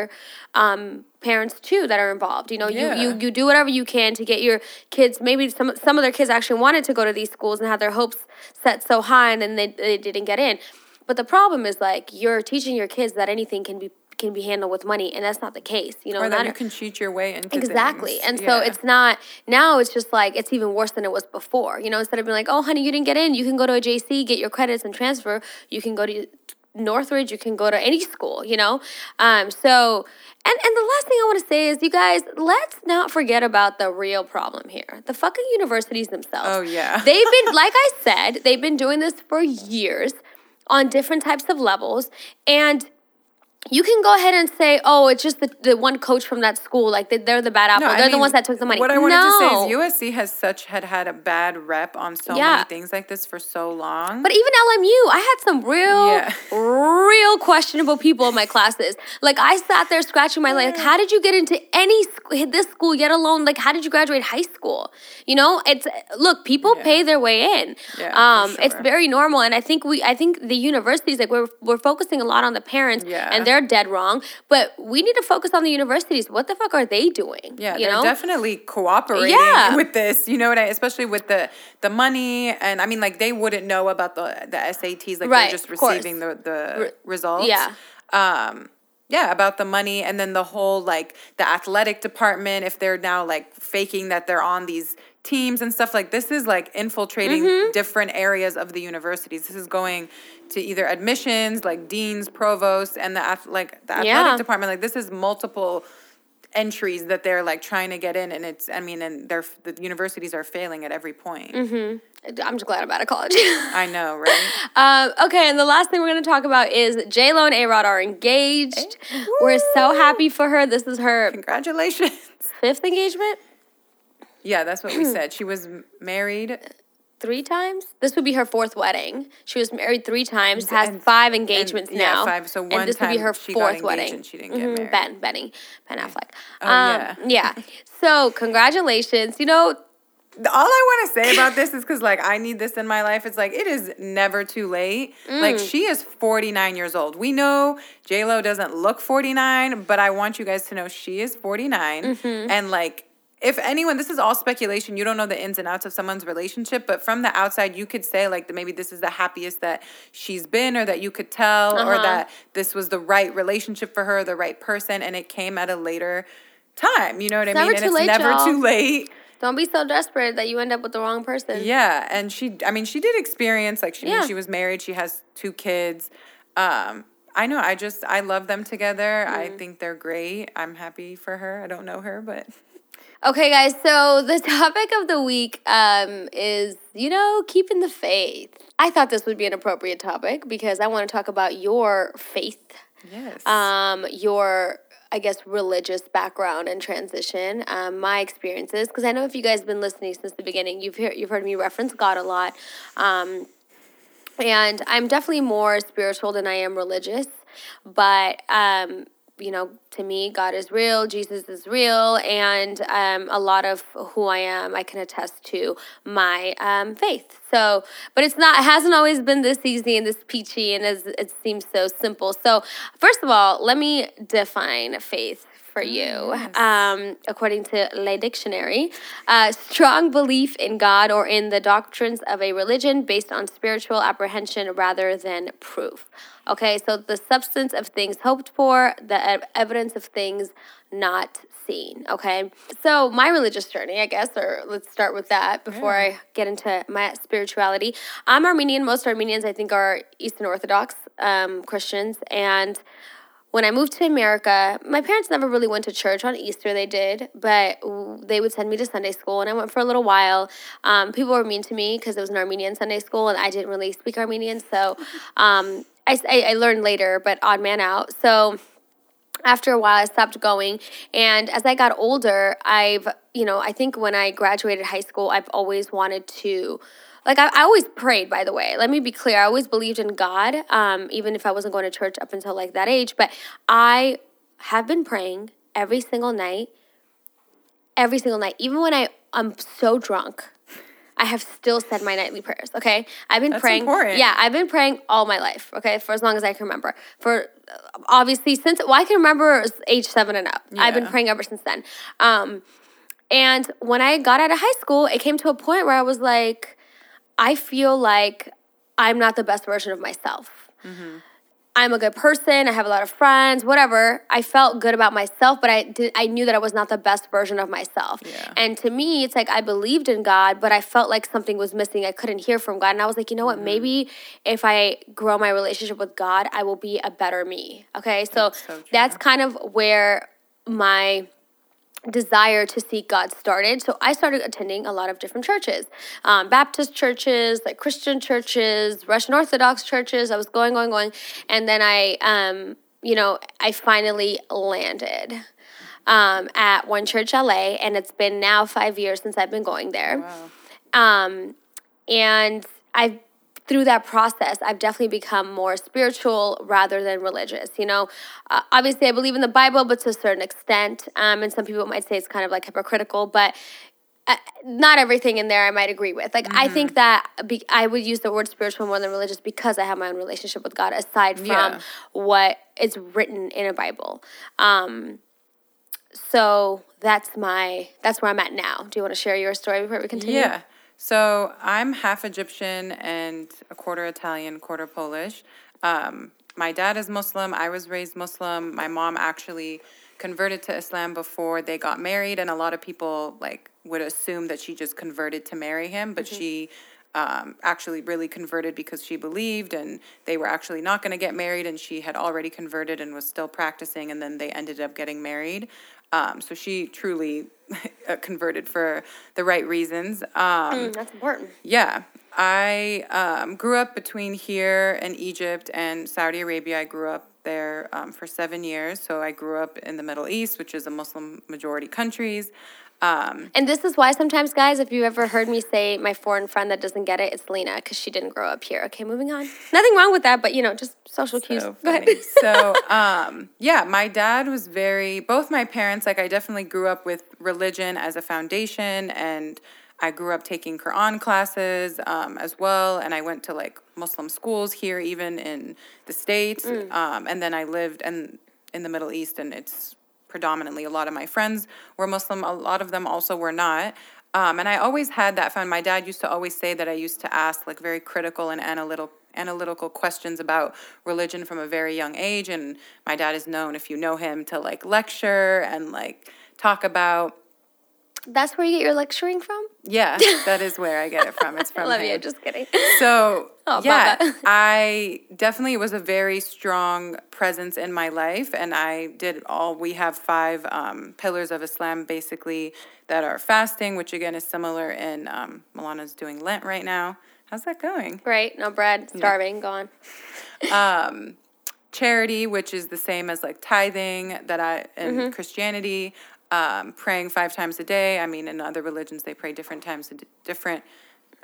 um, parents, too, that are involved. You know, yeah. you, you you do whatever you can to get your kids, maybe some some of their kids actually wanted to go to these schools and had their hopes set so high, and then they, they didn't get in. But the problem is, like, you're teaching your kids that anything can be can be handled with money, and that's not the case, you know. Or that you can cheat your way into exactly. things. And yeah. so it's not, now it's just like, it's even worse than it was before, you know, instead of being like, oh, honey, you didn't get in, you can go to a J C, get your credits and transfer, you can go to Northridge, you can go to any school, you know. Um, so, and, and the last thing I want to say is, you guys, let's not forget about the real problem here. The fucking universities themselves. Oh, yeah. They've been, like I said, they've been doing this for years on different types of levels, and you can go ahead and say, oh, it's just the, the one coach from that school. Like, they, they're the bad apple. No, they're mean, the ones that took the money. What I wanted no. to say is U S C has such had had a bad rep on so yeah. many things like this for so long. But even L M U, I had some real, yeah. real questionable people in my classes. Like, I sat there scratching my leg. Like, how did you get into any sc- this school, yet alone? Like, how did you graduate high school? You know, it's look, people yeah. pay their way in. Yeah, um, for sure. It's very normal. And I think we, I think the universities, like, we're we're focusing a lot on the parents yeah. and they're dead wrong, but we need to focus on the universities. What the fuck are they doing? Yeah, you they're know? definitely cooperating yeah. with this. You know what I? Especially with the the money, and I mean, like, they wouldn't know about the the S A Ts. Like, right, they're just receiving the the Re- results. Yeah. Um, Yeah, about the money, and then the whole, like, the athletic department, if they're now, like, faking that they're on these teams and stuff. Like, this is, like, infiltrating mm-hmm. different areas of the universities. This is going to either admissions, like, deans, provosts, and the, like, the athletic yeah. department. Like, this is multiple entries that they're, like, trying to get in, and it's, I mean, and they're, the universities are failing at every point. Mm-hmm. I'm just glad I'm out of college. I know, right? Um, okay, and the last thing we're going to talk about is J-Lo and A-Rod are engaged. Hey. We're so happy for her. This is her... Congratulations. Fifth engagement? Yeah, that's what we said. She was married... three times? This would be her fourth wedding. She was married three times, has and, five engagements and, now. Yeah, five. So one and this time would be her she fourth got wedding. And she didn't get married. Ben, Benny, Ben Affleck. Oh, um, yeah. yeah. So congratulations. You know, all I want to say about this is because, like, I need this in my life. It's like, it is never too late. Mm. Like, she is forty-nine years old. We know J-Lo doesn't look forty-nine, but I want you guys to know she is forty-nine. Mm-hmm. And, like, if anyone, this is all speculation. You don't know the ins and outs of someone's relationship, but from the outside, you could say, like, maybe this is the happiest that she's been, or that you could tell, uh-huh. or that this was the right relationship for her, the right person, and it came at a later time. You know what it's I mean? And it's late, never y'all. too late. Don't be so desperate that you end up with the wrong person. Yeah, and she, I mean, she did experience, like, she yeah. she was married. She has two kids. Um, I know, I just, I love them together. Mm. I think they're great. I'm happy for her. I don't know her, but... Okay, guys, so the topic of the week um, is, you know, keeping the faith. I thought this would be an appropriate topic because I want to talk about your faith. Yes. Um, your... I guess, religious background and transition, um, my experiences, because I know if you guys have been listening since the beginning, you've, hear, you've heard me reference God a lot, um, and I'm definitely more spiritual than I am religious, but, um, you know, to me, God is real, Jesus is real, and um, a lot of who I am, I can attest to my um, faith. So, but it's not, it hasn't always been this easy and this peachy and as it seems so simple. So, first of all, let me define faith for you. Yes. Um, according to Le Dictionary, uh, strong belief in God or in the doctrines of a religion based on spiritual apprehension rather than proof. Okay, so the substance of things hoped for, the evidence of things not seen, okay? So my religious journey, I guess, or let's start with that before yeah. I get into my spirituality. I'm Armenian. Most Armenians, I think, are Eastern Orthodox um, Christians, and when I moved to America, my parents never really went to church. On Easter they did, but they would send me to Sunday school, and I went for a little while. Um, people were mean to me because it was an Armenian Sunday school, and I didn't really speak Armenian, so um, I, I learned later, but odd man out. So after a while, I stopped going, and as I got older, I've, you know, I think when I graduated high school, I've always wanted to... Like, I, I always prayed, by the way. Let me be clear. I always believed in God, um, even if I wasn't going to church up until, like, that age. But I have been praying every single night, every single night. Even when I, I'm so drunk, I have still said my nightly prayers, okay? I've been That's praying. Important. Yeah, I've been praying all my life, okay, for as long as I can remember. For obviously, since well, I can remember age seven and up. Yeah. I've been praying ever since then. Um, and when I got out of high school, it came to a point where I was like, I feel like I'm not the best version of myself. Mm-hmm. I'm a good person. I have a lot of friends, whatever. I felt good about myself, but I did, I knew that I was not the best version of myself. Yeah. And to me, it's like I believed in God, but I felt like something was missing. I couldn't hear from God. And I was like, you know what? Mm-hmm. Maybe if I grow my relationship with God, I will be a better me. Okay? So that's, so that's kind of where my desire to seek God started. So I started attending a lot of different churches, um, Baptist churches, like Christian churches, Russian Orthodox churches. I was going, going, going. And then I, um, you know, I finally landed um, at One Church L A, and it's been now five years since I've been going there. Wow. Um, and I've Through that process, I've definitely become more spiritual rather than religious. You know, uh, obviously I believe in the Bible, but to a certain extent, um, and some people might say it's kind of like hypocritical, but uh, not everything in there I might agree with. Like, mm-hmm. I think that be- I would use the word spiritual more than religious because I have my own relationship with God aside from yeah. what is written in a Bible. Um, so that's my, that's where I'm at now. Do you want to share your story before we continue? Yeah. So I'm half Egyptian and a quarter Italian, quarter Polish. Um, my dad is Muslim. I was raised Muslim. My mom actually converted to Islam before they got married, and a lot of people like would assume that she just converted to marry him, but mm-hmm. she um, actually really converted because she believed, and they were actually not going to get married, and she had already converted and was still practicing, and then they ended up getting married. Um, so she truly converted for the right reasons. Um, mm, that's important. Yeah. I um, grew up between here and Egypt and Saudi Arabia. I grew up there um, for seven years. So I grew up in the Middle East, which is a Muslim-majority countries. Um, and this is why sometimes, guys, if you ever heard me say my foreign friend that doesn't get it, it's Lena, because she didn't grow up here. Okay, moving on. Nothing wrong with that, but, you know, just social so cues. But so, um, yeah, my dad was very, both my parents, like I definitely grew up with religion as a foundation, and I grew up taking Quran classes um, as well, and I went to, like, Muslim schools here, even in the States, mm. um, and then I lived in, in the Middle East, and it's predominantly a lot of my friends were Muslim. A lot of them also were not. Um, and I always had that found. My dad used to always say that I used to ask like very critical and analytical analytical questions about religion from a very young age. And my dad is known, if you know him, to like lecture and like talk about. That's where you get your lecturing from? Yeah, that is where I get it from. It's from I love him. You, just kidding. So, oh, yeah, Baba. I definitely was a very strong presence in my life, and I did all, we have five um, pillars of Islam, basically, that are fasting, which, again, is similar in, um, Milana's doing Lent right now. How's that going? Great. No bread, starving, yeah. Gone. um, charity, which is the same as, like, tithing that I in mm-hmm. Christianity. Um, praying five times a day. I mean, in other religions, they pray different times, different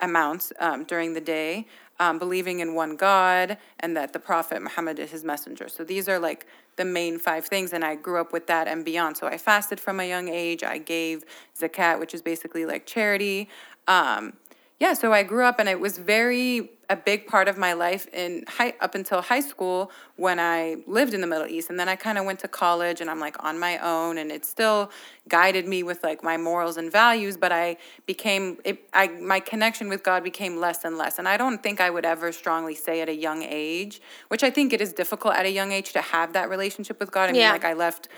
amounts um, during the day. Um, believing in one God and that the Prophet Muhammad is his messenger. So these are like the main five things, and I grew up with that and beyond. So I fasted from a young age. I gave zakat, which is basically like charity. Um, yeah, so I grew up, and it was very a big part of my life in high, up until high school when I lived in the Middle East. And then I kind of went to college, and I'm like on my own, and it still guided me with like my morals and values, but I became, it, I my connection with God became less and less. And I don't think I would ever strongly say at a young age, which I think it is difficult at a young age to have that relationship with God. I mean, yeah. like I left,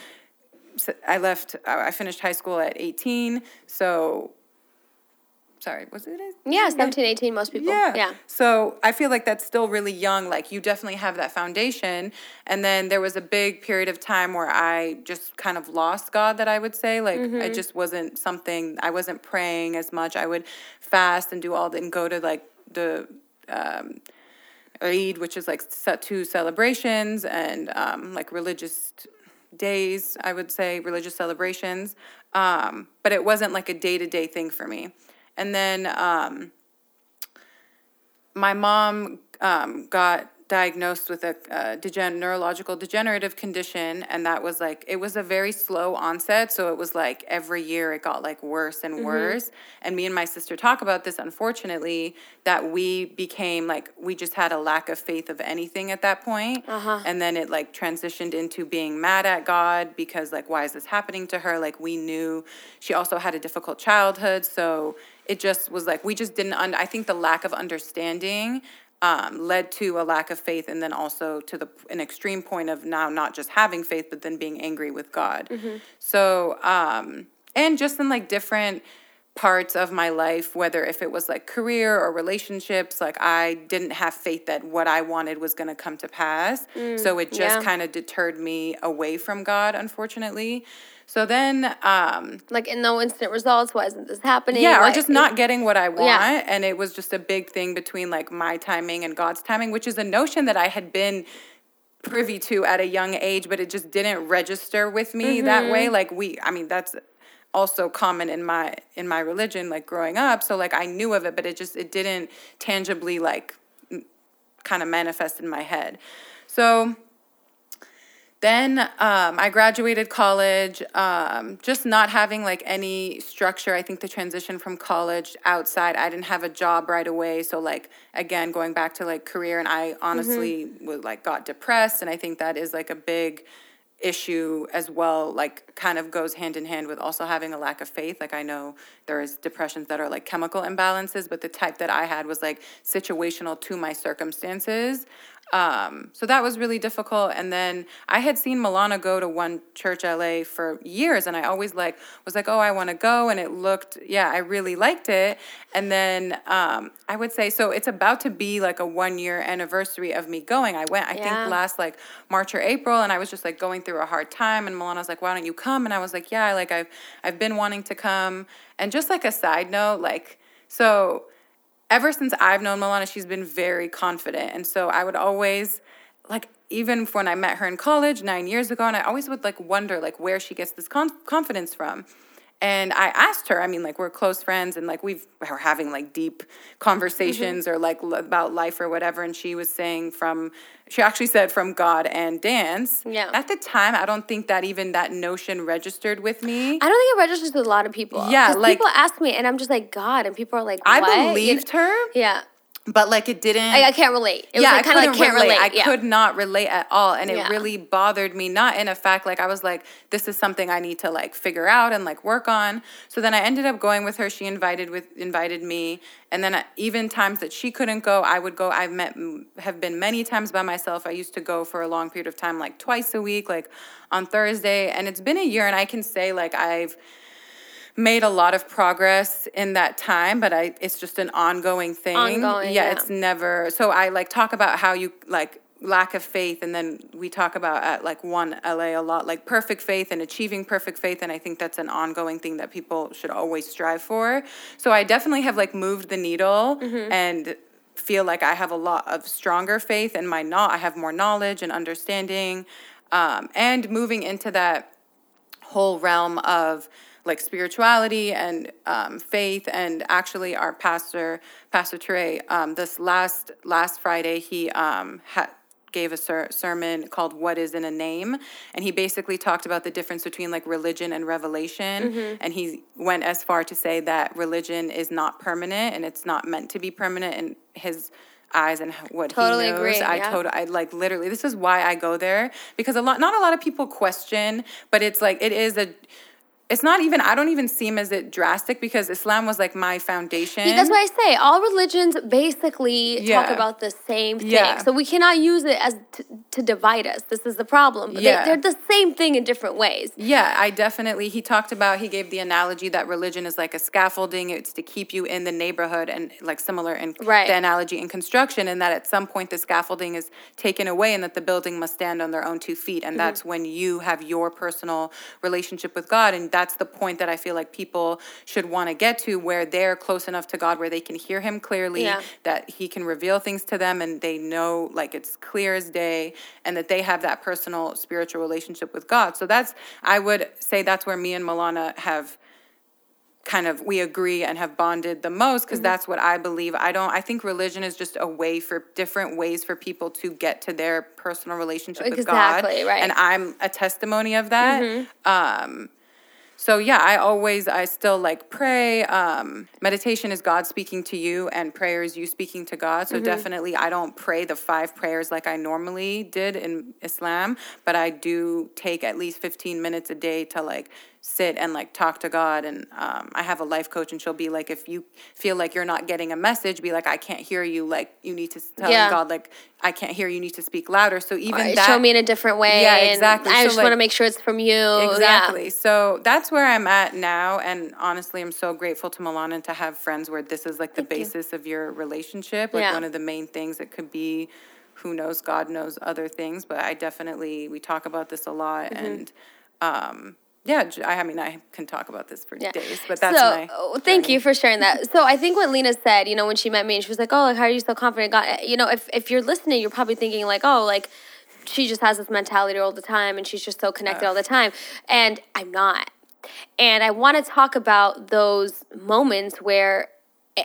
I left, I finished high school at eighteen, so... Sorry, was it? Yeah, seventeen, eighteen, most people. Yeah. yeah. So I feel like that's still really young. Like, you definitely have that foundation. And then there was a big period of time where I just kind of lost God, that I would say. Like, mm-hmm. I just wasn't something, I wasn't praying as much. I would fast and do all that and go to, like, the um, Eid, which is, like, two celebrations and, um, like, religious days, I would say, religious celebrations. Um, but it wasn't, like, a day-to-day thing for me. And then um, my mom um, got diagnosed with a, a degen- neurological degenerative condition, and that was like, it was a very slow onset, so it was like every year it got like worse and worse. Mm-hmm. And me and my sister talk about this, unfortunately, that we became like, we just had a lack of faith of anything at that point. Uh-huh. And then it like transitioned into being mad at God because like, why is this happening to her? Like, we knew she also had a difficult childhood, so it just was like, we just didn't, un- I think the lack of understanding Um, led to a lack of faith, and then also to the an extreme point of now not just having faith, but then being angry with God. Mm-hmm. So, um, and just in like different parts of my life, whether if it was like career or relationships, like I didn't have faith that what I wanted was going to come to pass. Mm, so it just yeah. kind of deterred me away from God, unfortunately. So then... Um, like, in no instant results, why isn't this happening? Yeah, like, or just not getting what I want. Yeah. And it was just a big thing between, like, my timing and God's timing, which is a notion that I had been privy to at a young age, but it just didn't register with me mm-hmm. that way. Like, we... I mean, that's also common in my in my religion, like, growing up. So, like, I knew of it, but it just... It didn't tangibly, like, kind of manifest in my head. So... Then um, I graduated college, um, just not having, like, any structure. I think the transition from college outside, I didn't have a job right away. So, like, again, going back to, like, career, and I honestly, mm-hmm. was, like, got depressed. And I think that is, like, a big issue as well, like, kind of goes hand in hand with also having a lack of faith. Like, I know there is depressions that are, like, chemical imbalances, but the type that I had was, like, situational to my circumstances. Um, so that was really difficult. And then I had seen Milana go to One Church L A for years, and I always like was like, oh, I want to go. And it looked, yeah, I really liked it. And then um, I would say, so it's about to be like a one-year anniversary of me going. I went, I yeah. think, last like March or April, and I was just like going through a hard time. And Milana was like, why don't you come? And I was like, yeah, like I've I've been wanting to come. And just like a side note, like so. Ever since I've known Milana, she's been very confident. And so I would always, like, even when I met her in college nine years ago, and I always would, like, wonder, like, where she gets this conf- confidence from. And I asked her, I mean, like, we're close friends, and, like, we've, we're having, like, deep conversations mm-hmm. or, like, l- about life or whatever. And she was saying from, she actually said from God and dance. Yeah. At the time, I don't think that even that notion registered with me. I don't think it registers with a lot of people. Yeah. Like, people ask me, and I'm just like, God. And people are like, what? I believed her. Yeah. But, like, it didn't. I, I can't relate. It yeah, was, like, kind of like, can't relate. relate. I yeah. could not relate at all. And it yeah. really bothered me. Not in a fact, like, I was like, this is something I need to, like, figure out and, like, work on. So then I ended up going with her. She invited with invited me. And then I, even times that she couldn't go, I would go. I've met, have been many times by myself. I used to go for a long period of time, like, twice a week, like, on Thursday. And it's been a year, and I can say, like, I've made a lot of progress in that time, but I it's just an ongoing thing. Ongoing, yeah, yeah. It's never, so I, like, talk about how you, like, lack of faith, and then we talk about at, like, One L A a lot, like, perfect faith and achieving perfect faith, and I think that's an ongoing thing that people should always strive for. So I definitely have, like, moved the needle mm-hmm. and feel like I have a lot of stronger faith, and my no- I have more knowledge and understanding, um, and moving into that whole realm of, like, spirituality and um, faith. And actually our pastor, Pastor Trey, um, this last last Friday, he um, ha- gave a ser- sermon called What Is in a Name? And he basically talked about the difference between, like, religion and revelation. Mm-hmm. And he went as far to say that religion is not permanent, and it's not meant to be permanent in his eyes and what totally he knows. Agree, I yeah. totally, I like literally, this is why I go there, because a lot, not a lot of people question, but it's like, it is a, it's not even, I don't even seem as it drastic, because Islam was, like, my foundation. Yeah, that's why I say all religions basically yeah. talk about the same thing. Yeah. So we cannot use it as t- to divide us. This is the problem. Yeah. They, they're the same thing in different ways. Yeah, I definitely, he talked about, he gave the analogy that religion is like a scaffolding. It's to keep you in the neighborhood, and, like, similar in right. the analogy in construction, and that at some point the scaffolding is taken away and that the building must stand on their own two feet. And mm-hmm. that's when you have your personal relationship with God, and that That's the point that I feel like people should want to get to, where they're close enough to God, where they can hear him clearly, yeah. that he can reveal things to them, and they know, like, it's clear as day, and that they have that personal spiritual relationship with God. So that's, I would say that's where me and Milana have kind of, we agree and have bonded the most, because mm-hmm. that's what I believe. I don't, I think religion is just a way for different ways for people to get to their personal relationship exactly, with God. Exactly, right. And I'm a testimony of that. Mm-hmm. Um, So, yeah, I always, I still, like, pray. Um, meditation is God speaking to you, and prayer is you speaking to God. So, mm-hmm. definitely, I don't pray the five prayers like I normally did in Islam, but I do take at least fifteen minutes a day to, like, sit and, like, talk to God. And um, I have a life coach, and she'll be like, if you feel like you're not getting a message, be like, I can't hear you. Like, you need to tell yeah. God, like, I can't hear you. You need to speak louder. So even or that. Show me in a different way. Yeah, exactly. I so just like, want to make sure it's from you. Exactly. Yeah. So that's where I'm at now. And honestly, I'm so grateful to Milana to have friends where this is, like, the Thank basis you. Of your relationship. Like, yeah. one of the main things that could be, who knows, God knows other things. But I definitely, we talk about this a lot. Mm-hmm. And, um, yeah, I mean, I can talk about this for yeah. days, but that's so, my oh, thank journey. You for sharing that. So I think what Lena said, you know, when she met me and she was like, oh, like, how are you so confident? God, you know, if, if you're listening, you're probably thinking like, oh, like, she just has this mentality all the time and she's just so connected yeah. all the time. And I'm not. And I want to talk about those moments where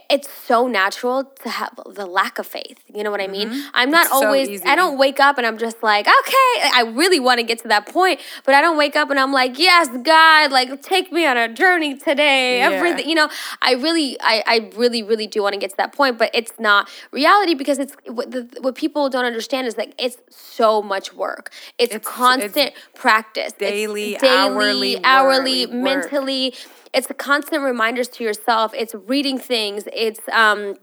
it's so natural to have the lack of faith. You know what I mean? Mm-hmm. I'm not it's always, so I don't wake up and I'm just like, okay, I really want to get to that point, but I don't wake up and I'm like, yes, God, like, take me on a journey today. Yeah. Everything, you know, I really, I, I really, really do want to get to that point, but it's not reality, because it's what, the, what people don't understand is, like, it's so much work. It's, it's constant it's practice. Daily, it's daily, hourly, hourly, work, mentally. Work. It's constant reminders to yourself. It's reading things. It's um,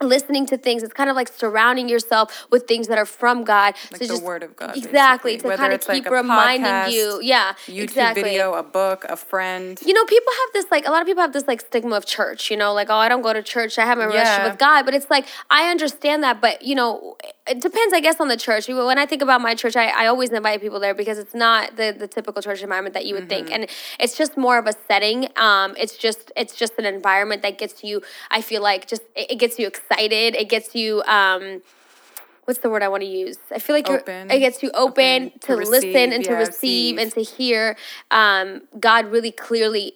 listening to things. It's kind of like surrounding yourself with things that are from God. Like so the just, word of God. Exactly. Basically. To Whether kind of keep like reminding podcast, you. Yeah, YouTube exactly. video, a book, a friend. You know, people have this, like, a lot of people have this, like, stigma of church, you know, like, oh, I don't go to church. I have my yeah. relationship with God. But it's like, I understand that. But, you know, it depends, I guess, on the church. When I think about my church, I, I always invite people there because it's not the, the typical church environment that you would mm-hmm. think. And it's just more of a setting. Um, it's just it's just an environment that gets you, I feel like, just it, it gets you excited. It gets you... Um, what's the word I want to use? I feel like open. You're, I get too open, open to, to receive, listen and yeah, to receive, receive and to hear um, God really clearly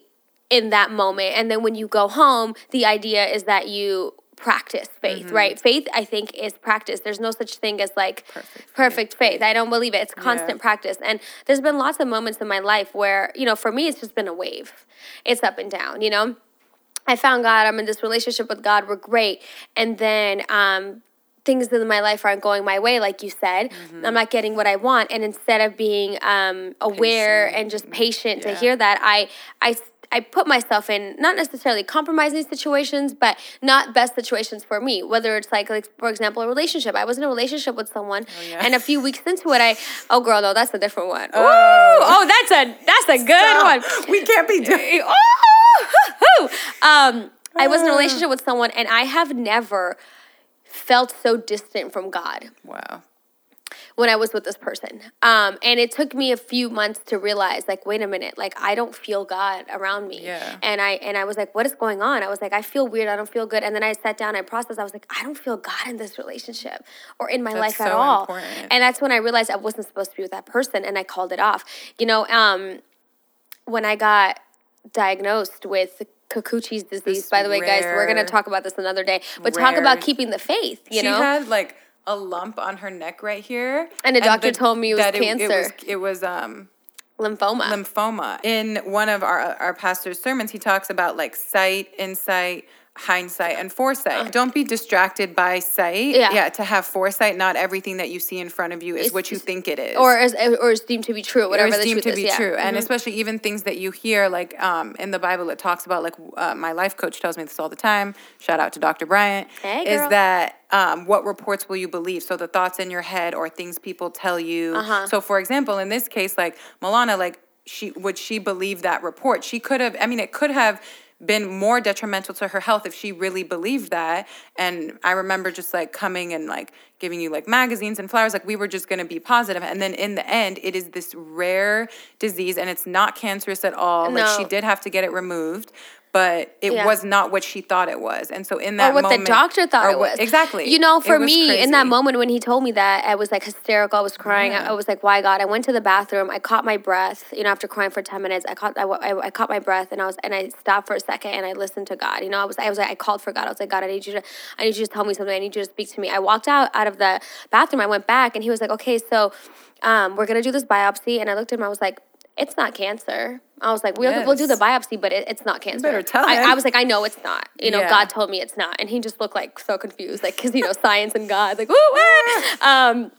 in that moment. And then when you go home, the idea is that you practice faith, mm-hmm. right? Faith, I think, is practice. There's no such thing as like perfect, perfect faith. faith. I don't believe it. It's constant yeah. practice. And there's been lots of moments in my life where, you know, for me, it's just been a wave. It's up and down, you know? I found God. I'm in this relationship with God. We're great. And then um, things in my life aren't going my way, like you said. Mm-hmm. I'm not getting what I want. And instead of being um, aware patient. and just patient yeah. to hear that, I I I put myself in not necessarily compromising situations, but not best situations for me. Whether it's like, like for example, a relationship. I was in a relationship with someone, oh, yeah. and a few weeks into it, I oh girl, no, that's a different one. Oh, Ooh, oh, that's a that's a good Stop. one. We can't be doing. Oh, um, I was in a relationship with someone, and I have never felt so distant from God. Wow. When I was with this person. Um, and it took me a few months to realize, like, wait a minute, like, I don't feel God around me. Yeah. And I and I was like, what is going on? I was like, I feel weird. I don't feel good. And then I sat down, I processed. I was like, I don't feel God in this relationship or in my that's life so at all. Important. And that's when I realized I wasn't supposed to be with that person, and I called it off. You know, um, when I got diagnosed with Kikuchi's disease, this by the way, rare, guys, we're going to talk about this another day. But rare. talk about keeping the faith, you she know? She had, like, a lump on her neck right here. And the doctor and the, told me it was that cancer. It, it was, it was um, lymphoma. Lymphoma. In one of our our pastor's sermons, he talks about like sight, insight, hindsight, and foresight. Uh, Don't be distracted by sight. Yeah. yeah. To have foresight, not everything that you see in front of you is it's, what you think it is. Or is, or is deemed to be true, whatever the truth is. Or is deemed to be yeah. true. And mm-hmm. especially even things that you hear, like um, in the Bible, it talks about, like uh, my life coach tells me this all the time, shout out to Doctor Bryant, hey, girl. is that Um, what reports will you believe? So the thoughts in your head or things people tell you. Uh-huh. So for example, in this case, like Milana, like she would she believe that report? She could have, I mean, it could have been more detrimental to her health if she really believed that. And I remember just like coming and like giving you like magazines and flowers, like we were just going to be positive. And then in the end, it is this rare disease and it's not cancerous at all. No. Like she did have to get it removed, but it yeah. was not what she thought it was. And so in that moment. Or what moment, the doctor thought what, it was. Exactly. You know, for me, crazy. in that moment when he told me that, I was like hysterical. I was crying. Yeah. I, I was like, why God? I went to the bathroom. I caught my breath. You know, after crying for ten minutes, I caught I, I, I caught my breath and I was and I stopped for a second and I listened to God. You know, I was I was like, I called for God. I was like, God, I need you to I need you to tell me something. I need you to speak to me. I walked out, out of the bathroom. I went back and he was like, okay, so um, we're going to do this biopsy. And I looked at him. I was like, it's not cancer. I was like, we'll, yes. we'll do the biopsy, but it, it's not cancer. You better tell him. I, I was like, I know it's not. You know, yeah. God told me it's not. And he just looked like so confused, like, because, you know, science and God, like, woo, what? Um,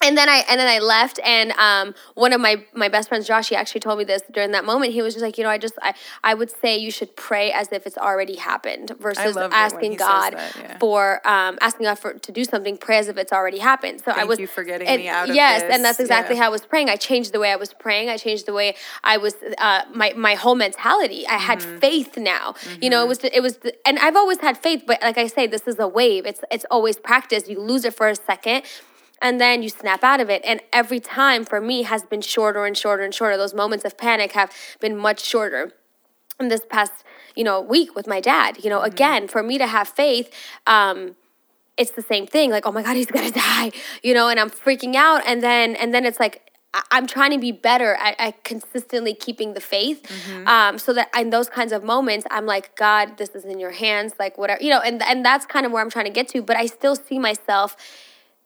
and then I and then I left, and um, one of my, my best friends, Josh, he actually told me this during that moment. He was just like, you know, I just I, I would say you should pray as if it's already happened versus asking God that, yeah. for um, asking God for to do something. Pray as if it's already happened. So Thank I was you for getting and, me out. Of yes, this. and that's exactly yeah. how I was praying. I changed the way I was praying. I changed the way I was uh, my my whole mentality. I had mm-hmm. faith now. Mm-hmm. You know, it was it was, and I've always had faith, but like I say, this is a wave. It's it's always practice. You lose it for a second. And then you snap out of it. And every time for me has been shorter and shorter and shorter. Those moments of panic have been much shorter. And this past, you know, week with my dad, you know, mm-hmm. again, for me to have faith, um, it's the same thing. Like, oh my God, he's gonna die, you know, and I'm freaking out. And then, and then it's like, I'm trying to be better at, at consistently keeping the faith, mm-hmm. um, so that in those kinds of moments, I'm like, God, this is in your hands, like whatever, you know, and, and that's kind of where I'm trying to get to. But I still see myself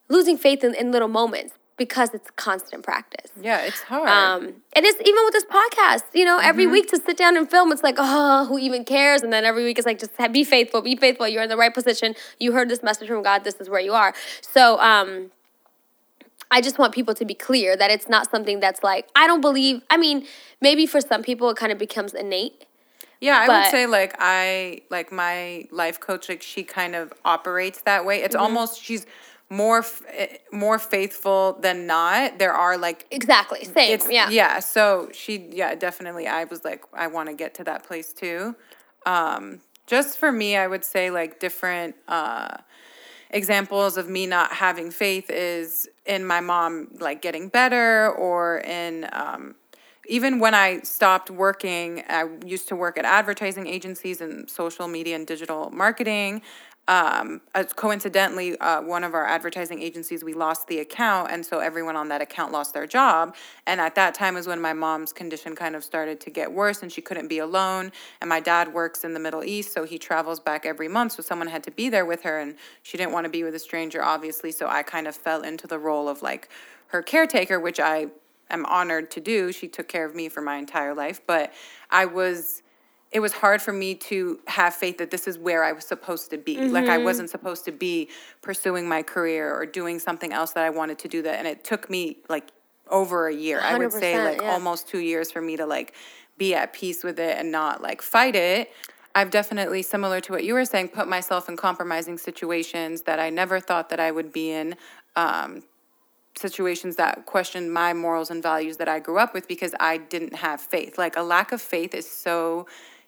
losing faith in, in little moments because it's constant practice. Yeah, it's hard. Um, it is, even with this podcast, you know, every mm-hmm. week to sit down and film, it's like, oh, who even cares? And then every week it's like, just be faithful, be faithful. You're in the right position. You heard this message from God. This is where you are. So um, I just want people to be clear that it's not something that's like, I don't believe. I mean, maybe for some people it kind of becomes innate. Yeah, I but, would say, like, I, like, my life coach, like, she kind of operates that way. It's mm-hmm. almost, she's more f- more faithful than not. There are, like... Exactly, same, it's, yeah. Yeah, so she, yeah, definitely, I was like, I want to get to that place, too. Um, just for me, I would say, like, different uh, examples of me not having faith is in my mom, like, getting better or in... Um, Even when I stopped working, I used to work at advertising agencies and social media and digital marketing. Um, as coincidentally, uh, one of our advertising agencies, we lost the account, and so everyone on that account lost their job. And at that time is when my mom's condition kind of started to get worse, and she couldn't be alone. And my dad works in the Middle East, so he travels back every month, so someone had to be there with her, and she didn't want to be with a stranger, obviously. So I kind of fell into the role of like her caretaker, which I am honored to do. She took care of me for my entire life, but I was... it was hard for me to have faith that this is where I was supposed to be. Mm-hmm. Like, I wasn't supposed to be pursuing my career or doing something else that I wanted to do that. And it took me, like, over a year. I would say, like, yeah. almost two years for me to, like, be at peace with it and not, like, fight it. I've definitely, similar to what you were saying, put myself in compromising situations that I never thought that I would be in, um, situations that questioned my morals and values that I grew up with because I didn't have faith. Like, a lack of faith is so...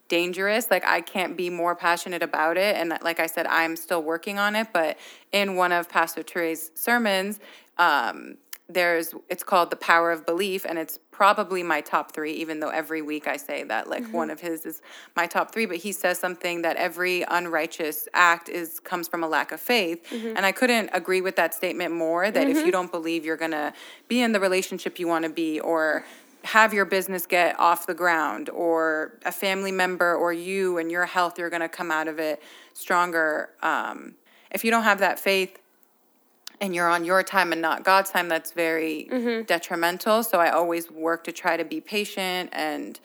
dangerous. Like, I can't be more passionate about it. And like I said, I'm still working on it. But in one of Pastor Trey's sermons, um, there's, it's called The Power of Belief. And it's probably my top three, even though every week I say that, like, mm-hmm. one of his is my top three. But he says something that every unrighteous act is comes from a lack of faith. Mm-hmm. And I couldn't agree with that statement more, that mm-hmm. if you don't believe you're going to be in the relationship you want to be, or have your business get off the ground, or a family member or you and your health, you're going to come out of it stronger. Um, if you don't have that faith and you're on your time and not God's time, that's very mm-hmm. detrimental. So I always work to try to be patient, and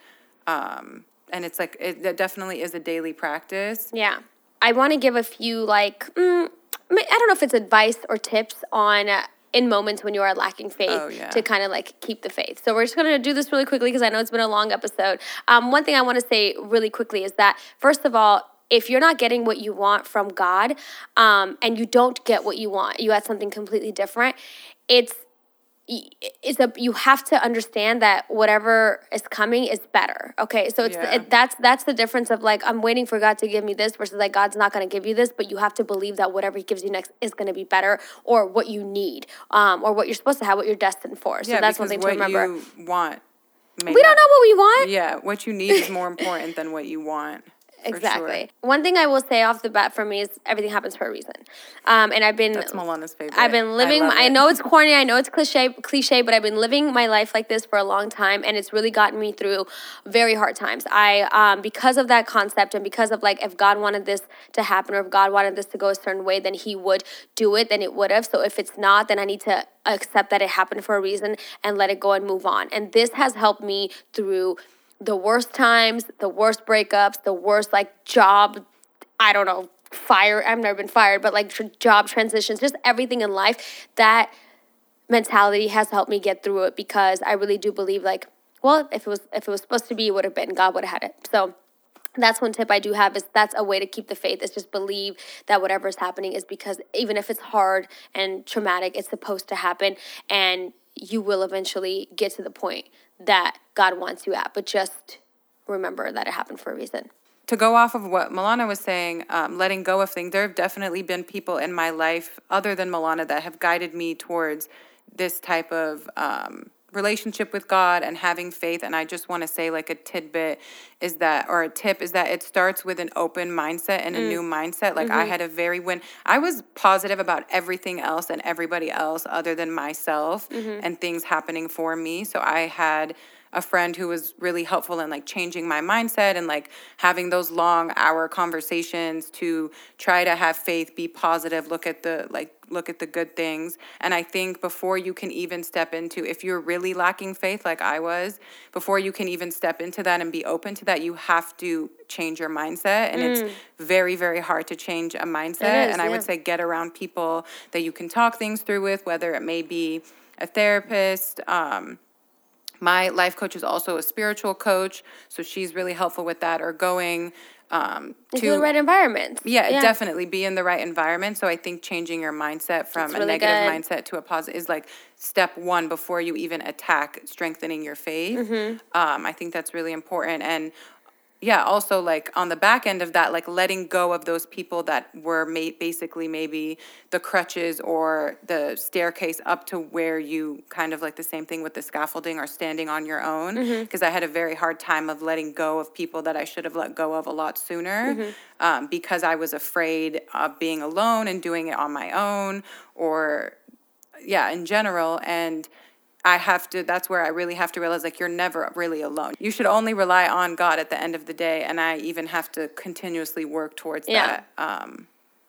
um, and it's like, it, it definitely is a daily practice. Yeah. I want to give a few, like, mm, I don't know if it's advice or tips on uh, in moments when you are lacking faith, oh, yeah. to kind of, like, keep the faith. So we're just going to do this really quickly because I know it's been a long episode. Um, one thing I want to say really quickly is that, first of all, if you're not getting what you want from God, um, and you don't get what you want, you had something completely different, it's it's a you have to understand that whatever is coming is better. Okay, so it's yeah. it, that's that's the difference of, like, I'm waiting for God to give me this versus, like, God's not going to give you this, but you have to believe that whatever He gives you next is going to be better, or what you need, um, or what you're supposed to have, what you're destined for. So yeah, that's one thing to remember. What you want, we don't know what we want. Yeah, what you need is more important than what you want. Exactly. Sure. One thing I will say off the bat for me is everything happens for a reason. Um, and I've been... That's Milana's favorite. I've been living... I, my, I know it's corny. I know it's cliche, cliche, but I've been living my life like this for a long time, and it's really gotten me through very hard times. I, um, because of that concept, and because of, like, if God wanted this to happen, or if God wanted this to go a certain way, then He would do it, then it would have. So if it's not, then I need to accept that it happened for a reason and let it go and move on. And this has helped me through... the worst times, the worst breakups, the worst, like, job, I don't know, fire. I've never been fired, but, like, tr- job transitions, just everything in life. That mentality has helped me get through it because I really do believe, like, well, if it was if it was supposed to be, it would have been. God would have had it. So that's one tip I do have, is that's a way to keep the faith, is just believe that whatever is happening is because, even if it's hard and traumatic, it's supposed to happen, and you will eventually get to the point that God wants you at, but just remember that it happened for a reason. To go off of what Milana was saying, um, letting go of things, there have definitely been people in my life other than Milana that have guided me towards this type of um, relationship with God and having faith. And I just want to say, like, a tidbit is that, or a tip is that, it starts with an open mindset and a mm. new mindset. Like, mm-hmm. I had a very, when I was positive about everything else and everybody else other than myself, mm-hmm. and things happening for me. So I had a friend who was really helpful in, like, changing my mindset and, like, having those long hour conversations to try to have faith, be positive, look at the, like, look at the good things. And I think before you can even step into, if you're really lacking faith, like I was, before you can even step into that and be open to that, you have to change your mindset. And mm. it's very, very hard to change a mindset. It is, and I yeah. would say get around people that you can talk things through with, whether it may be a therapist, um, my life coach is also a spiritual coach, so she's really helpful with that, or going um, to the right environment. Yeah, yeah, definitely be in the right environment. So I think changing your mindset from really a negative good. mindset to a positive is, like, step one before you even attack strengthening your faith. Mm-hmm. Um, I think that's really important. And yeah, also, like, on the back end of that, like, letting go of those people that were ma- basically maybe the crutches or the staircase up to where you kind of, like, the same thing with the scaffolding or standing on your own. Because mm-hmm. I had a very hard time of letting go of people that I should have let go of a lot sooner mm-hmm. um, because I was afraid of being alone and doing it on my own or, yeah, in general. And I have to, that's where I really have to realize, like, you're never really alone. You should only rely on God at the end of the day, and I even have to continuously work towards yeah. that. Um,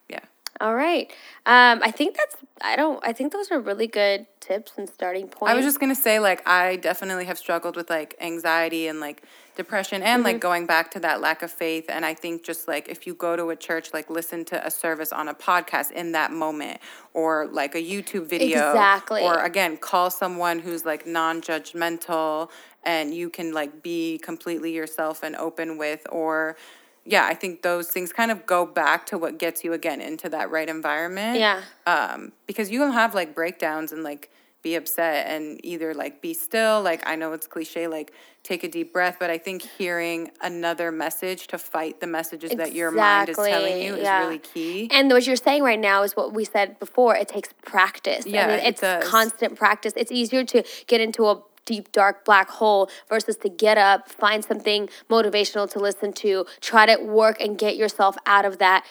yeah. All right. Um, I think that's, I don't, I think those are really good tips and starting points. I was just going to say, like, I definitely have struggled with, like, anxiety and, like, depression and, mm-hmm. like, going back to that lack of faith. And I think just, like, if you go to a church, like, listen to a service on a podcast in that moment or, like, a YouTube video. Exactly. Or, again, call someone who's, like, non-judgmental and you can, like, be completely yourself and open with. Or, yeah, I think those things kind of go back to what gets you, again, into that right environment. Yeah. Um, because you'll have, like, breakdowns and, like, be upset and either, like, be still. Like, I know it's cliche, like, take a deep breath, but I think hearing another message to fight the messages exactly. that your mind is telling you yeah. is really key. And what you're saying right now is what we said before. It takes practice. Yeah, I mean, it's it constant practice. It's easier to get into a deep, dark, black hole versus to get up, find something motivational to listen to, try to work and get yourself out of that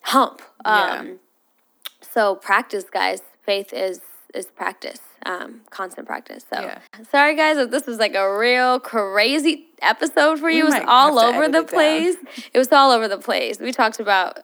hump. Um, yeah. So practice, guys. Faith is... is practice, um, constant practice. So yeah. Sorry guys if this was like a real crazy episode for you. It was all over the place. It was all over the place. We talked about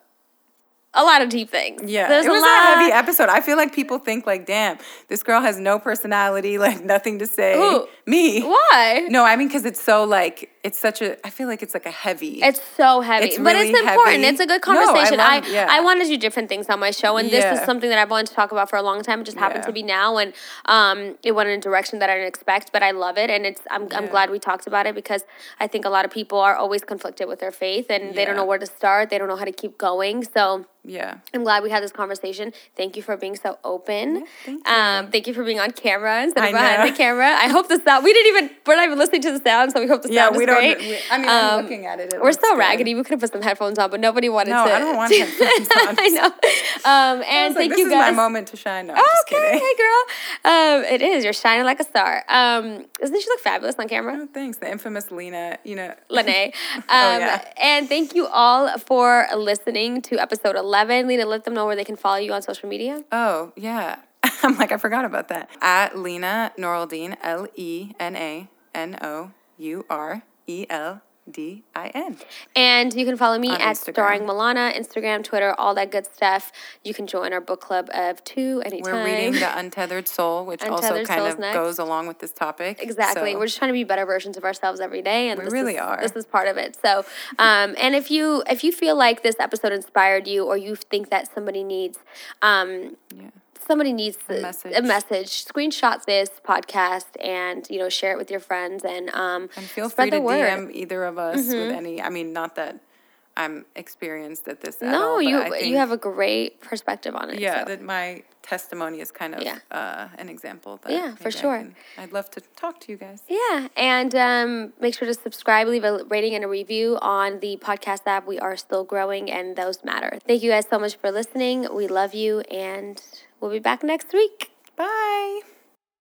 a lot of deep things. Yeah. There's it was a, lot. a heavy episode. I feel like people think like, damn, this girl has no personality, like nothing to say. Ooh, me. Why? No, I mean, because it's so like, it's such a, I feel like it's like a heavy. It's so heavy. It's but really it's important. Heavy. It's a good conversation. No, I, love, I, yeah. I want to do different things on my show. And yeah. this is something that I've wanted to talk about for a long time. It just happened yeah. to be now. And um, it went in a direction that I didn't expect, but I love it. And it's I'm, yeah. I'm glad we talked about it because I think a lot of people are always conflicted with their faith and yeah. they don't know where to start. They don't know how to keep going. So yeah. I'm glad we had this conversation. Thank you for being so open. Yeah, thank you. Um, thank you for being on camera instead of I behind know. the camera. I hope the sound, we didn't even, we're not even listening to the sound, so we hope the yeah, sound we is don't, great. We, I mean, um, I'm looking at it. it we're so raggedy. We could have put some headphones on, but nobody wanted no, to. No, I don't want headphones on. I know. Um, and I like, thank you guys. This is my moment to shine. No, oh, okay, hey girl. Um, it is. You're shining like a star. Um, doesn't she look fabulous on camera? Oh, thanks. The infamous Lena, you know. Lene. Um, oh, yeah. And thank you all for listening to episode eleven. Lena, let them know where they can follow you on social media. Oh, yeah. I'm like, I forgot about that. At Lena Noureldine, L E N A N O U R E L D I N. And you can follow me on at Instagram. Starring Milana, Instagram, Twitter, all that good stuff. You can join our book club of two anytime. We're reading The Untethered Soul, which Untethered also kind Soul's of next. goes along with this topic. Exactly. So. We're just trying to be better versions of ourselves every day. And we this really is, are. This is part of it. So, um, and if you if you feel like this episode inspired you or you think that somebody needs... Um, yeah. Somebody needs a message. a message. Screenshot this podcast and, you know, share it with your friends and um and feel free to D M either of us mm-hmm. with any. I mean, not that I'm experienced at this. At no, all, you I think, you have a great perspective on it. Yeah, so. that my testimony is kind of yeah. uh, an example. That yeah, for sure. Can, I'd love to talk to you guys. Yeah, and um, make sure to subscribe, leave a rating and a review on the podcast app. We are still growing, and those matter. Thank you guys so much for listening. We love you and. We'll be back next week. Bye.